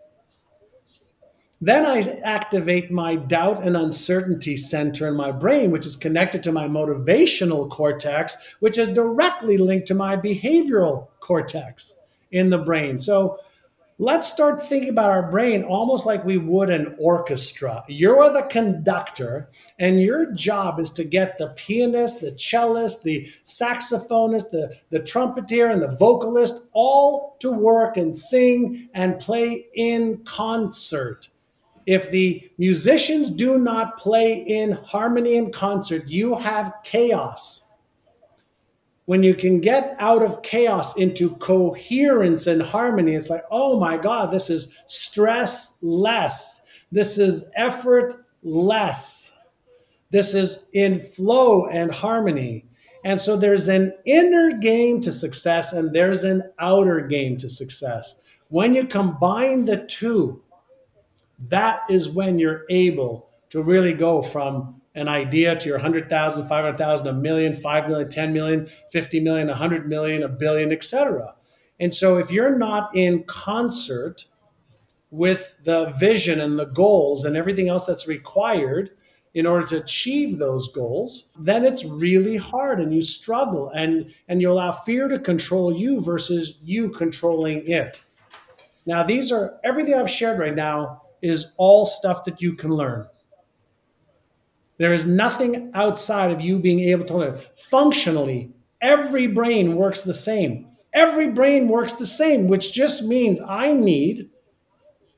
Then I activate my doubt and uncertainty center in my brain, which is connected to my motivational cortex, which is directly linked to my behavioral cortex in the brain. So let's start thinking about our brain almost like we would an orchestra. You're the conductor, and your job is to get the pianist, the cellist, the saxophonist, the, the trumpeter, and the vocalist all to work and sing and play in concert. If the musicians do not play in harmony in concert, you have chaos. When you can get out of chaos into coherence and harmony, it's like, oh my God, this is stress less. This is effort less. This is in flow and harmony. And so there's an inner game to success and there's an outer game to success. When you combine the two, that is when you're able to really go from an idea to your one hundred thousand, five hundred thousand, a million, five million, ten million, fifty million, one hundred million, a billion, et cetera. And so if you're not in concert with the vision and the goals and everything else that's required in order to achieve those goals, then it's really hard and you struggle and, and you allow fear to control you versus you controlling it. Now, these are, everything I've shared right now is all stuff that you can learn. There is nothing outside of you being able to learn. Functionally, every brain works the same. Every brain works the same, which just means I need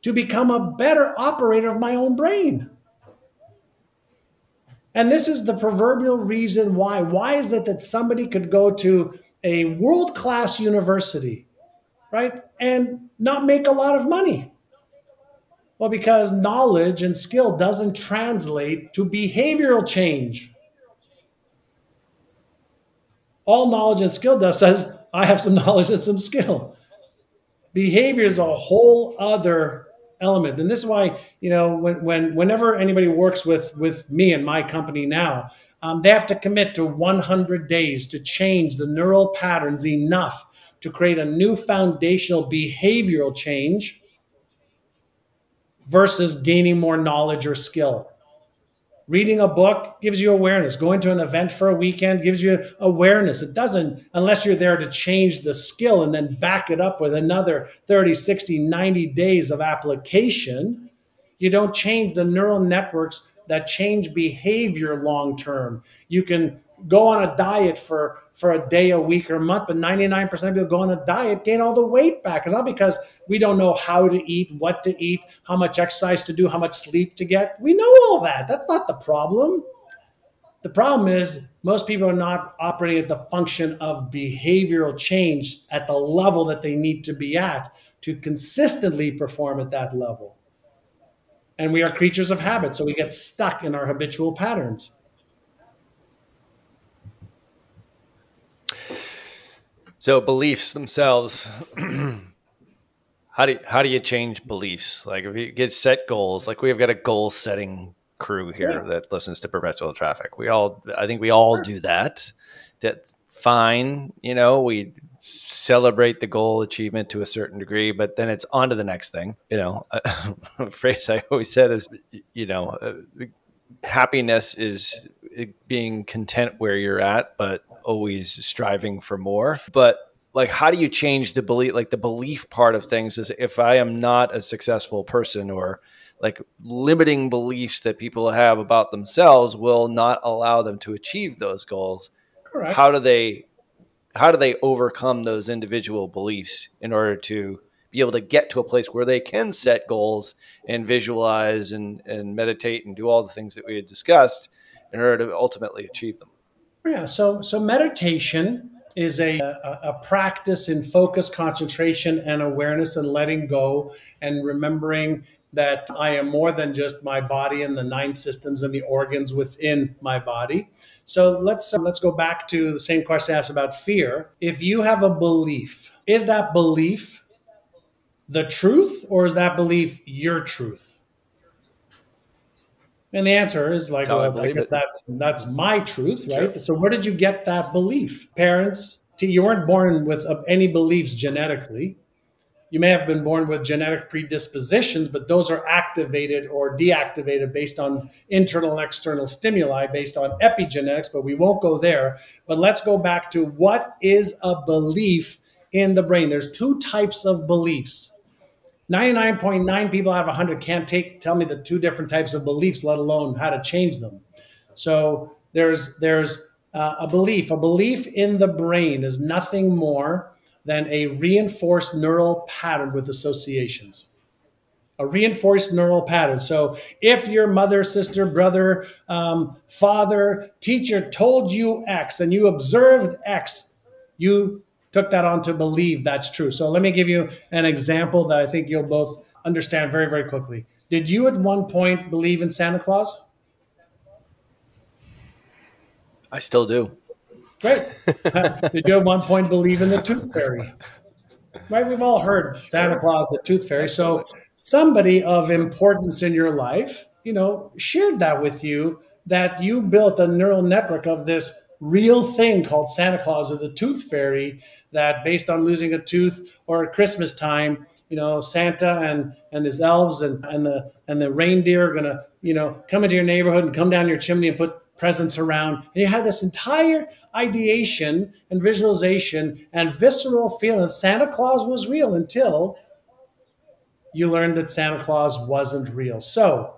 to become a better operator of my own brain. And this is the proverbial reason why. Why is it that somebody could go to a world-class university, right, and not make a lot of money? Well, because knowledge and skill doesn't translate to behavioral change. All knowledge and skill does says, I have some knowledge and some skill. Behavior is a whole other element. And this is why, you know, when, when whenever anybody works with, with me and my company now, um, they have to commit to one hundred days to change the neural patterns enough to create a new foundational behavioral change versus gaining more knowledge or skill. Reading a book gives you awareness. Going to an event for a weekend gives you awareness. It doesn't, unless you're there to change the skill and then back it up with another thirty, sixty, ninety days of application, you don't change the neural networks that change behavior long-term. You can go on a diet for, for a day, a week, or a month, but ninety-nine percent of people go on a diet, gain all the weight back. It's not because we don't know how to eat, what to eat, how much exercise to do, how much sleep to get. We know all that. That's not the problem. The problem is most people are not operating at the function of behavioral change at the level that they need to be at to consistently perform at that level. And we are creatures of habit, so we get stuck in our habitual patterns. So beliefs themselves, how do you, how do you change beliefs? Like if you get set goals, like we've got a goal setting crew here yeah. that listens to Perpetual Traffic. We all, I think we all sure. do that. That's fine. You know, we celebrate the goal achievement to a certain degree, but then it's on to the next thing. You know, a phrase I always said is, you know, happiness is being content where you're at, but always striving for more. But like, how do you change the belief, like the belief part of things is if I am not a successful person, or like limiting beliefs that people have about themselves will not allow them to achieve those goals. Correct. How do they, how do they overcome those individual beliefs in order to be able to get to a place where they can set goals and visualize and, and meditate and do all the things that we had discussed in order to ultimately achieve them? Yeah, so so meditation is a, a, a practice in focus, concentration, and awareness and letting go and remembering that I am more than just my body and the nine systems and the organs within my body. So let's uh, let's go back to the same question I asked about fear. If you have a belief, is that belief the truth or is that belief your truth? And the answer is like, well, I I guess that's, that's my truth, right? Sure. So where did you get that belief? Parents, you weren't born with any beliefs genetically. You may have been born with genetic predispositions, but those are activated or deactivated based on internal and external stimuli, based on epigenetics, but we won't go there. But let's go back to what is a belief in the brain. There's two types of beliefs. ninety-nine point nine people out of one hundred can't take, tell me the two different types of beliefs, let alone how to change them. So there's there's uh, a belief. A belief in the brain is nothing more than a reinforced neural pattern with associations. A reinforced neural pattern. So if your mother, sister, brother, um, father, teacher told you X and you observed X, you took that on to believe that's true. So let me give you an example that I think you'll both understand very, very quickly. Did you at one point believe in Santa Claus? I still do. Right. Did you at one point believe in the tooth fairy? Right. We've all heard Santa Claus, the tooth fairy. So somebody of importance in your life, you know, shared that with you, that you built a neural network of this real thing called Santa Claus or the tooth fairy, that based on losing a tooth or at Christmas time, you know, Santa and, and his elves and, and the and the reindeer are going to, you know, come into your neighborhood and come down your chimney and put presents around. And you had this entire ideation and visualization and visceral feeling Santa Claus was real until you learned that Santa Claus wasn't real. So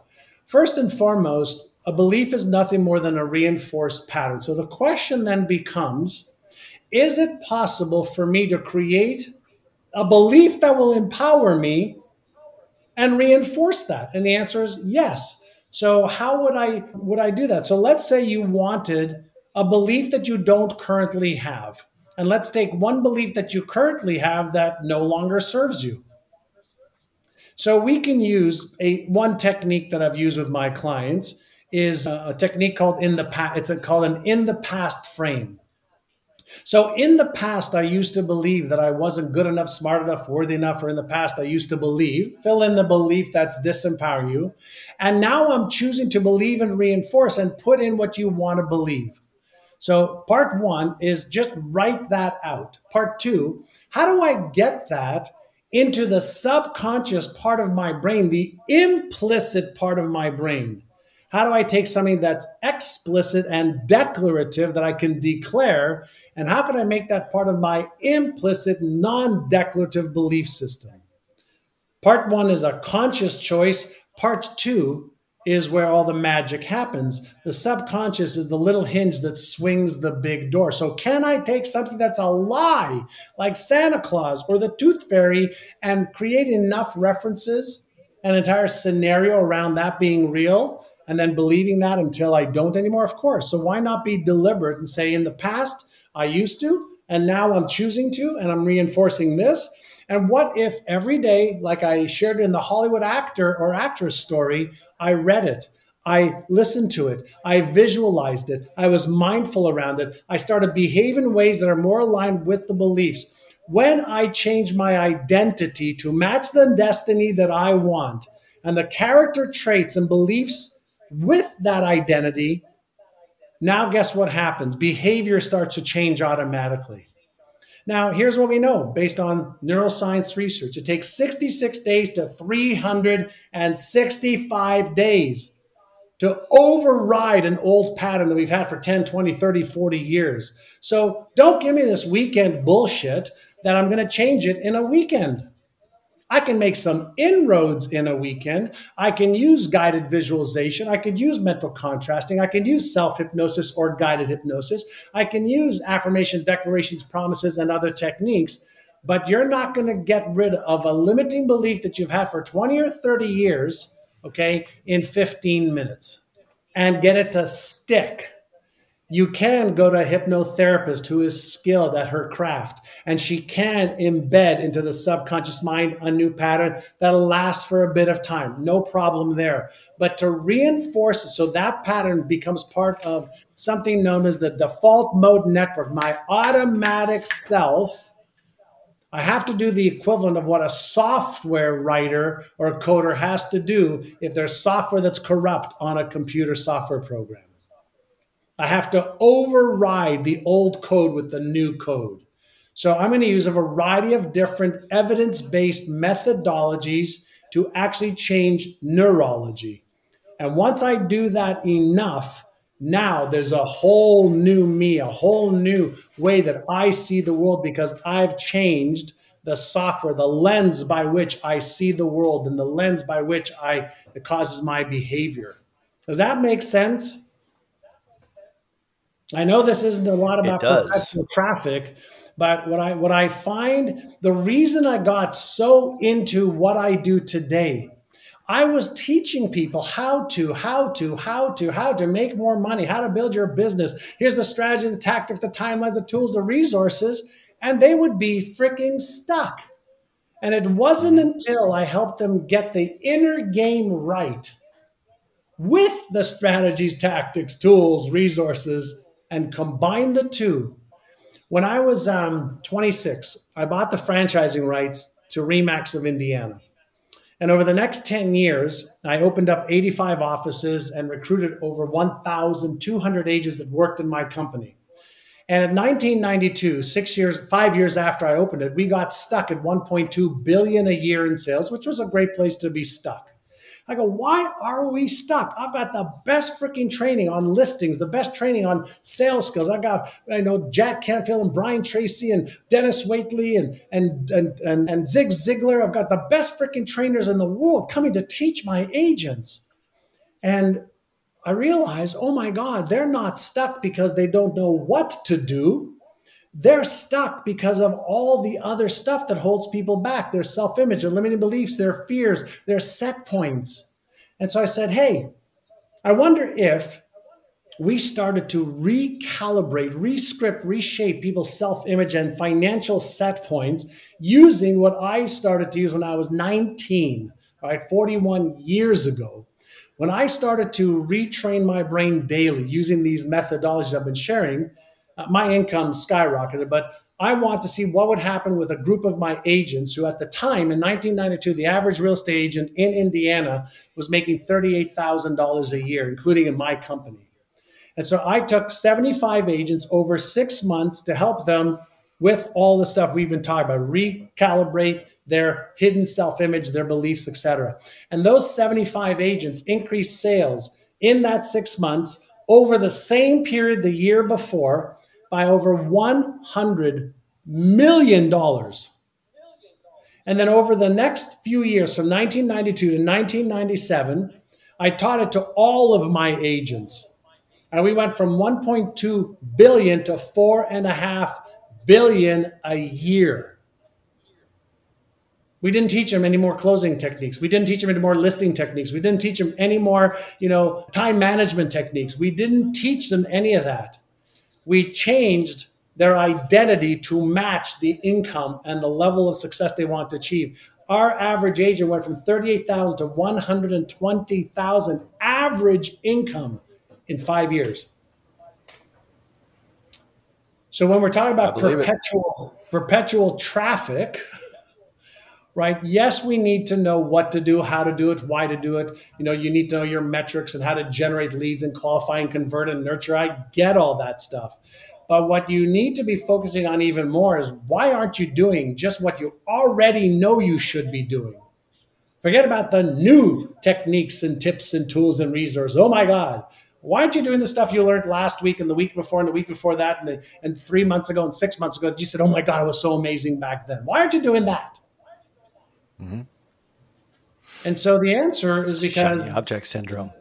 first and foremost, a belief is nothing more than a reinforced pattern. So the question then becomes, is it possible for me to create a belief that will empower me and reinforce that? And the answer is yes. So how would I would I do that? So let's say you wanted a belief that you don't currently have. And let's take one belief that you currently have that no longer serves you. So we can use a one technique that I've used with my clients is a technique called in the past. It's a, called an in the past frame. So in the past, I used to believe that I wasn't good enough, smart enough, worthy enough, or in the past, I used to believe, fill in the belief that's disempowering you. And now I'm choosing to believe and reinforce and put in what you want to believe. So part one is just write that out. Part two, how do I get that into the subconscious part of my brain, the implicit part of my brain? How do I take something that's explicit and declarative that I can declare? And how can I make that part of my implicit, non-declarative belief system? Part one is a conscious choice. Part two is where all the magic happens. The subconscious is the little hinge that swings the big door. So can I take something that's a lie, like Santa Claus or the tooth fairy, and create enough references, an entire scenario around that being real, and then believing that until I don't anymore? Of course. So why not be deliberate and say, in the past, I used to, and now I'm choosing to, and I'm reinforcing this. And what if every day, like I shared in the Hollywood actor or actress story, I read it, I listened to it, I visualized it, I was mindful around it, I started behaving in ways that are more aligned with the beliefs. When I change my identity to match the destiny that I want and the character traits and beliefs with that identity, now guess what happens? Behavior starts to change automatically. Now, here's what we know based on neuroscience research. It takes sixty-six days to three hundred sixty-five days to override an old pattern that we've had for ten, twenty, thirty, forty years. So don't give me this weekend bullshit that I'm going to change it in a weekend. I can make some inroads in a weekend. I can use guided visualization. I could use mental contrasting. I can use self-hypnosis or guided hypnosis. I can use affirmation, declarations, promises, and other techniques. But you're not going to get rid of a limiting belief that you've had for twenty or thirty years, okay, in fifteen minutes and get it to stick. You can go to a hypnotherapist who is skilled at her craft, and she can embed into the subconscious mind a new pattern that'll last for a bit of time. No problem there. But to reinforce it so that pattern becomes part of something known as the default mode network, my automatic self, I have to do the equivalent of what a software writer or a coder has to do if there's software that's corrupt on a computer software program. I have to override the old code with the new code. So I'm going to use a variety of different evidence-based methodologies to actually change neurology. And once I do that enough, now there's a whole new me, a whole new way that I see the world because I've changed the software, the lens by which I see the world and the lens by which I, it causes my behavior. Does that make sense? I know this isn't a lot about perpetual traffic, but what I what I find, the reason I got so into what I do today, I was teaching people how to, how to, how to, how to make more money, how to build your business. Here's the strategies, the tactics, the timelines, the tools, the resources, and they would be freaking stuck. And it wasn't until I helped them get the inner game right with the strategies, tactics, tools, resources, and combine the two. When I was um, twenty-six, I bought the franchising rights to Remax of Indiana. And over the next ten years, I opened up eighty-five offices and recruited over one thousand two hundred agents that worked in my company. And in nineteen ninety-two, six years, five years after I opened it, we got stuck at one point two billion dollars a year in sales, which was a great place to be stuck. I go, why are we stuck? I've got the best freaking training on listings, the best training on sales skills. I got, I know Jack Canfield and Brian Tracy and Dennis Waitley and and and and, and Zig Ziglar. I've got the best freaking trainers in the world coming to teach my agents. And I realize, oh my God, they're not stuck because they don't know what to do. They're stuck because of all the other stuff that holds people back, their self-image, their limiting beliefs, their fears, their set points. And so I said, hey, I wonder if we started to recalibrate, rescript, reshape people's self-image and financial set points using what I started to use when I was nineteen, right, forty-one years ago. When I started to retrain my brain daily using these methodologies I've been sharing, Uh, my income skyrocketed, but I want to see what would happen with a group of my agents who at the time in nineteen ninety-two, the average real estate agent in Indiana was making thirty-eight thousand dollars a year, including in my company. And so I took seventy-five agents over six months to help them with all the stuff we've been talking about, recalibrate their hidden self-image, their beliefs, et cetera. And those seventy-five agents increased sales in that six months over the same period the year before, by over one hundred million dollars. And then over the next few years, from nineteen ninety-two to nineteen ninety-seven, I taught it to all of my agents. And we went from one point two billion dollars to four point five billion dollars a year. We didn't teach them any more closing techniques. We didn't teach them any more listing techniques. We didn't teach them any more, you know, time management techniques. We didn't teach them any of that. We changed their identity to match the income and the level of success they want to achieve. Our average agent went from thirty-eight thousand dollars to one hundred twenty thousand dollars average income in five years. So when we're talking about perpetual, perpetual traffic, right? Yes, we need to know what to do, how to do it, why to do it. You know, you need to know your metrics and how to generate leads and qualify and convert and nurture. I get all that stuff. But what you need to be focusing on even more is why aren't you doing just what you already know you should be doing? Forget about the new techniques and tips and tools and resources. Oh my God. Why aren't you doing the stuff you learned last week and the week before and the week before that and, the, and three months ago and six months ago that you said, oh my God, it was so amazing back then. Why aren't you doing that? Mm-hmm. And so the answer is because shiny object syndrome,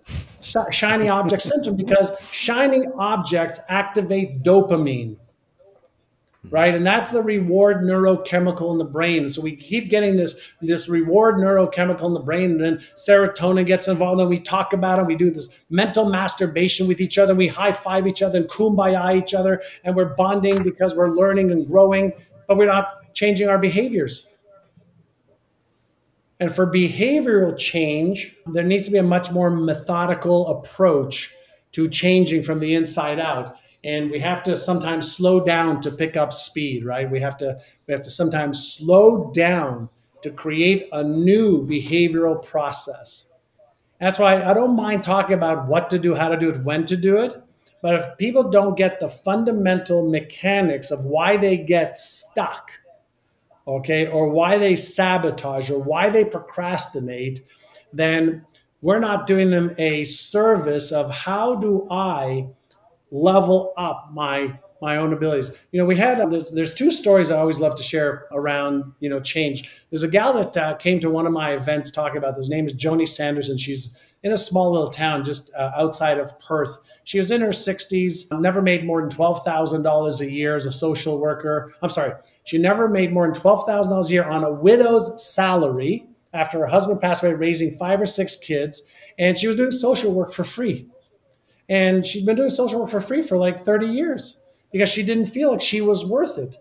shiny object syndrome, because shining objects activate dopamine, mm-hmm. right? And that's the reward neurochemical in the brain. And so we keep getting this, this reward neurochemical in the brain, and then serotonin gets involved and we talk about it. We do this mental masturbation with each other. We high five each other and kumbaya each other. And we're bonding because we're learning and growing, but we're not changing our behaviors. And for behavioral change, there needs to be a much more methodical approach to changing from the inside out. And we have to sometimes slow down to pick up speed, right? We have to we have to sometimes slow down to create a new behavioral process. That's why I don't mind talking about what to do, how to do it, when to do it. But if people don't get the fundamental mechanics of why they get stuck, okay, or why they sabotage or why they procrastinate, then we're not doing them a service of how do I level up my my own abilities. You know, we had, uh, there's, there's two stories I always love to share around, you know, change. There's a gal that uh, came to one of my events talking about this. Her name is Joni Sanders, and she's in a small little town just uh, outside of Perth. She was in her sixties, never made more than twelve thousand dollars a year as a social worker. I'm sorry. She never made more than twelve thousand dollars a year on a widow's salary after her husband passed away, raising five or six kids. And she was doing social work for free. And she'd been doing social work for free for like thirty years because she didn't feel like she was worth it.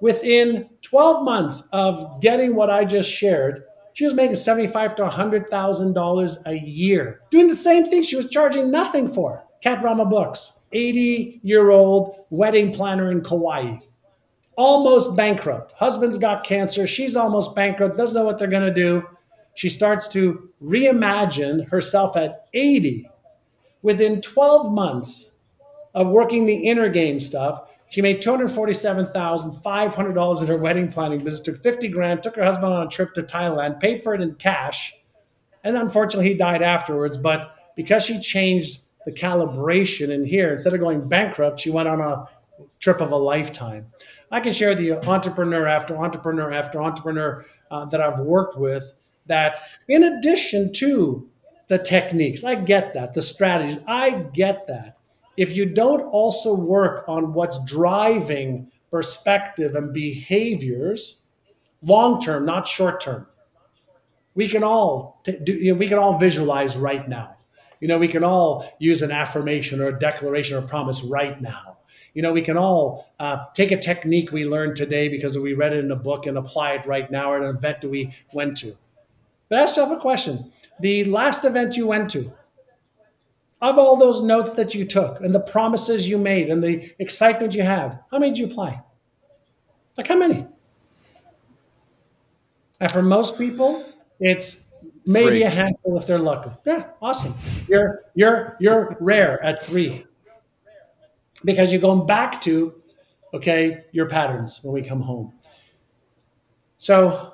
Within twelve months of getting what I just shared, she was making seventy-five thousand to one hundred thousand dollars a year, doing the same thing she was charging nothing for. Kat Rama Books, eighty-year-old wedding planner in Kauai, almost bankrupt. Husband's got cancer. She's almost bankrupt, doesn't know what they're going to do. She starts to reimagine herself at eighty. Within twelve months of working the inner game stuff, she made two hundred forty-seven thousand five hundred dollars in her wedding planning business, took fifty grand, took her husband on a trip to Thailand, paid for it in cash. And unfortunately, he died afterwards. But because she changed the calibration in here, instead of going bankrupt, she went on a trip of a lifetime. I can share with you entrepreneur after entrepreneur after entrepreneur uh, that I've worked with that, in addition to the techniques, I get that, the strategies, I get that. If you don't also work on what's driving perspective and behaviors, long-term, not short-term, we can all t- do, you know, we can all visualize right now. You know, we can all use an affirmation or a declaration or a promise right now. You know, we can all uh, take a technique we learned today because we read it in a book and apply it right now at an event that we went to. But ask yourself a question. The last event you went to, of all those notes that you took and the promises you made and the excitement you had, how many did you apply? Like how many? And for most people, it's maybe three. A handful if they're lucky. Yeah, awesome. You're you're you're rare at three. Because you're going back to, okay, your patterns when we come home. So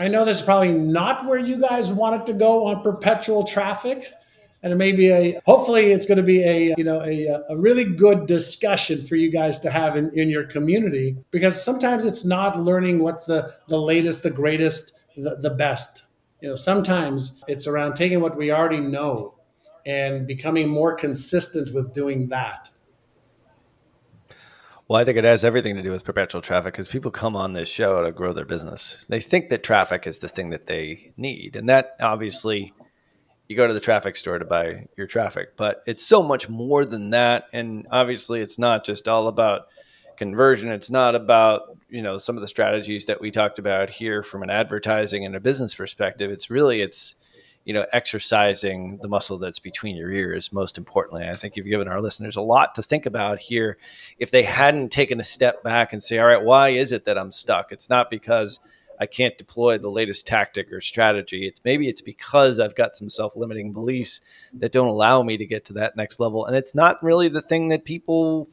I know this is probably not where you guys wanted to go on perpetual traffic. And it may be a, hopefully it's going to be a, you know, a, a really good discussion for you guys to have in, in your community, because sometimes it's not learning what's the, the latest, the greatest, the, the best. You know, sometimes it's around taking what we already know and becoming more consistent with doing that. Well, I think it has everything to do with perpetual traffic because people come on this show to grow their business. They think that traffic is the thing that they need. And that obviously, you go to the traffic store to buy your traffic, but it's so much more than that. And obviously it's not just all about conversion. It's not about, you know, some of the strategies that we talked about here from an advertising and a business perspective. It's really, it's, you know, exercising the muscle that's between your ears. Most importantly, I think you've given our listeners a lot to think about here. If they hadn't taken a step back and say, all right, why is it that I'm stuck? It's not because I can't deploy the latest tactic or strategy. It's maybe it's because I've got some self-limiting beliefs that don't allow me to get to that next level. And it's not really the thing that people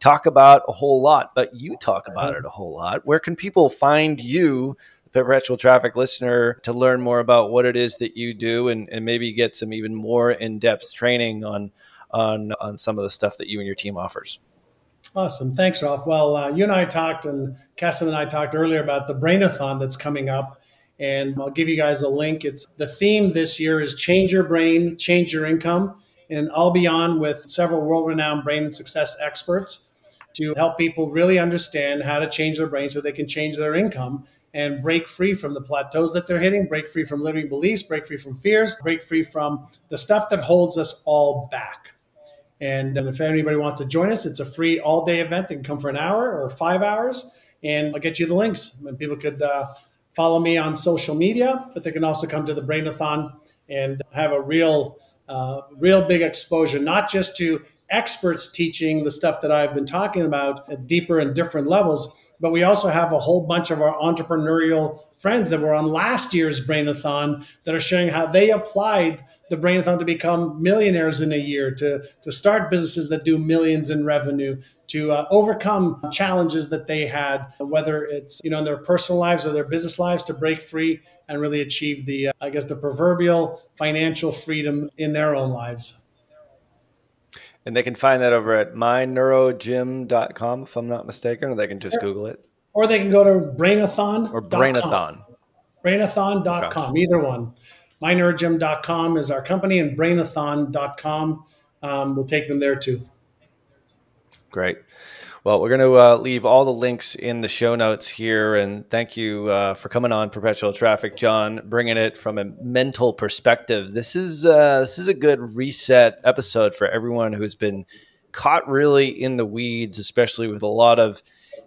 talk about a whole lot, but you talk about it a whole lot. Where can people find you, Perpetual Traffic listener, to learn more about what it is that you do and, and maybe get some even more in-depth training on, on, on some of the stuff that you and your team offers? Awesome. Thanks, Ralph. Well, uh, you and I talked, and Kasim and I talked earlier about the Brainathon that's coming up, and I'll give you guys a link. It's the theme this year is change your brain, change your income, and I'll be on with several world-renowned brain and success experts to help people really understand how to change their brain so they can change their income and break free from the plateaus that they're hitting, break free from limiting beliefs, break free from fears, break free from the stuff that holds us all back. And if anybody wants to join us, it's a free all-day event. They can come for an hour or five hours, and I'll get you the links. And people could uh, follow me on social media, but they can also come to the Brainathon and have a real, uh, real big exposure, not just to experts teaching the stuff that I've been talking about at deeper and different levels, but we also have a whole bunch of our entrepreneurial friends that were on last year's Brainathon that are sharing how they applied the Brainathon to become millionaires in a year, to, to start businesses that do millions in revenue, to uh, overcome challenges that they had, whether it's, you know, in their personal lives or their business lives, to break free and really achieve the, uh, I guess, the proverbial financial freedom in their own lives. And they can find that over at my neuro gym dot com, if I'm not mistaken, or they can just sure. Google it. Or they can go to Brainathon. Or Brainathon. Brainathon dot com, okay. Either one. my neuro gym dot com is our company, and brainathon dot com um, will take them there too. Great. Well, we're going to uh, leave all the links in the show notes here. And thank you uh, for coming on Perpetual Traffic, John, bringing it from a mental perspective. This is uh, this is a good reset episode for everyone who's been caught really in the weeds, especially with a lot of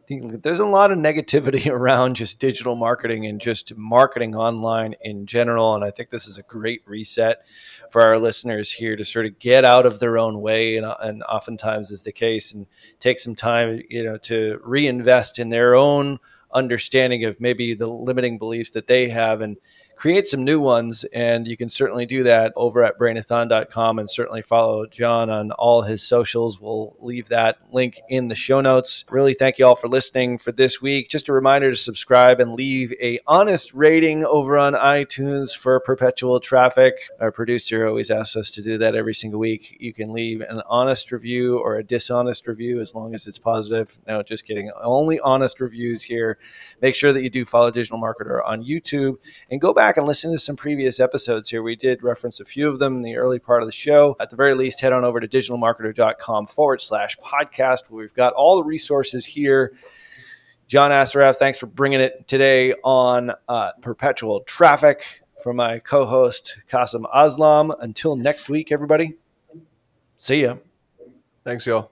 there's a lot of negativity around just digital marketing and just marketing online in general. And I think this is a great reset for our listeners here to sort of get out of their own way, and, and oftentimes is the case, and take some time, you know, to reinvest in their own understanding of maybe the limiting beliefs that they have and create some new ones. And you can certainly do that over at brainathon dot com, and certainly follow John on all his socials. We'll leave that link in the show notes. Really thank you all for listening for this week. Just a reminder to subscribe and leave a honest rating over on iTunes for Perpetual Traffic. Our producer always asks us to do that every single week. You can leave an honest review or a dishonest review as long as it's positive. No, just kidding. Only honest reviews here. Make sure that you do follow Digital Marketer on YouTube, and go back and listen to some previous episodes here. We did reference a few of them in the early part of the show. At the very least, head on over to digital marketer dot com forward slash podcast, where we've got all the resources here. John Assaraf, thanks for bringing it today on uh, Perpetual Traffic. For my co-host, Kasim Aslam. Until next week, everybody. See ya. Thanks, y'all.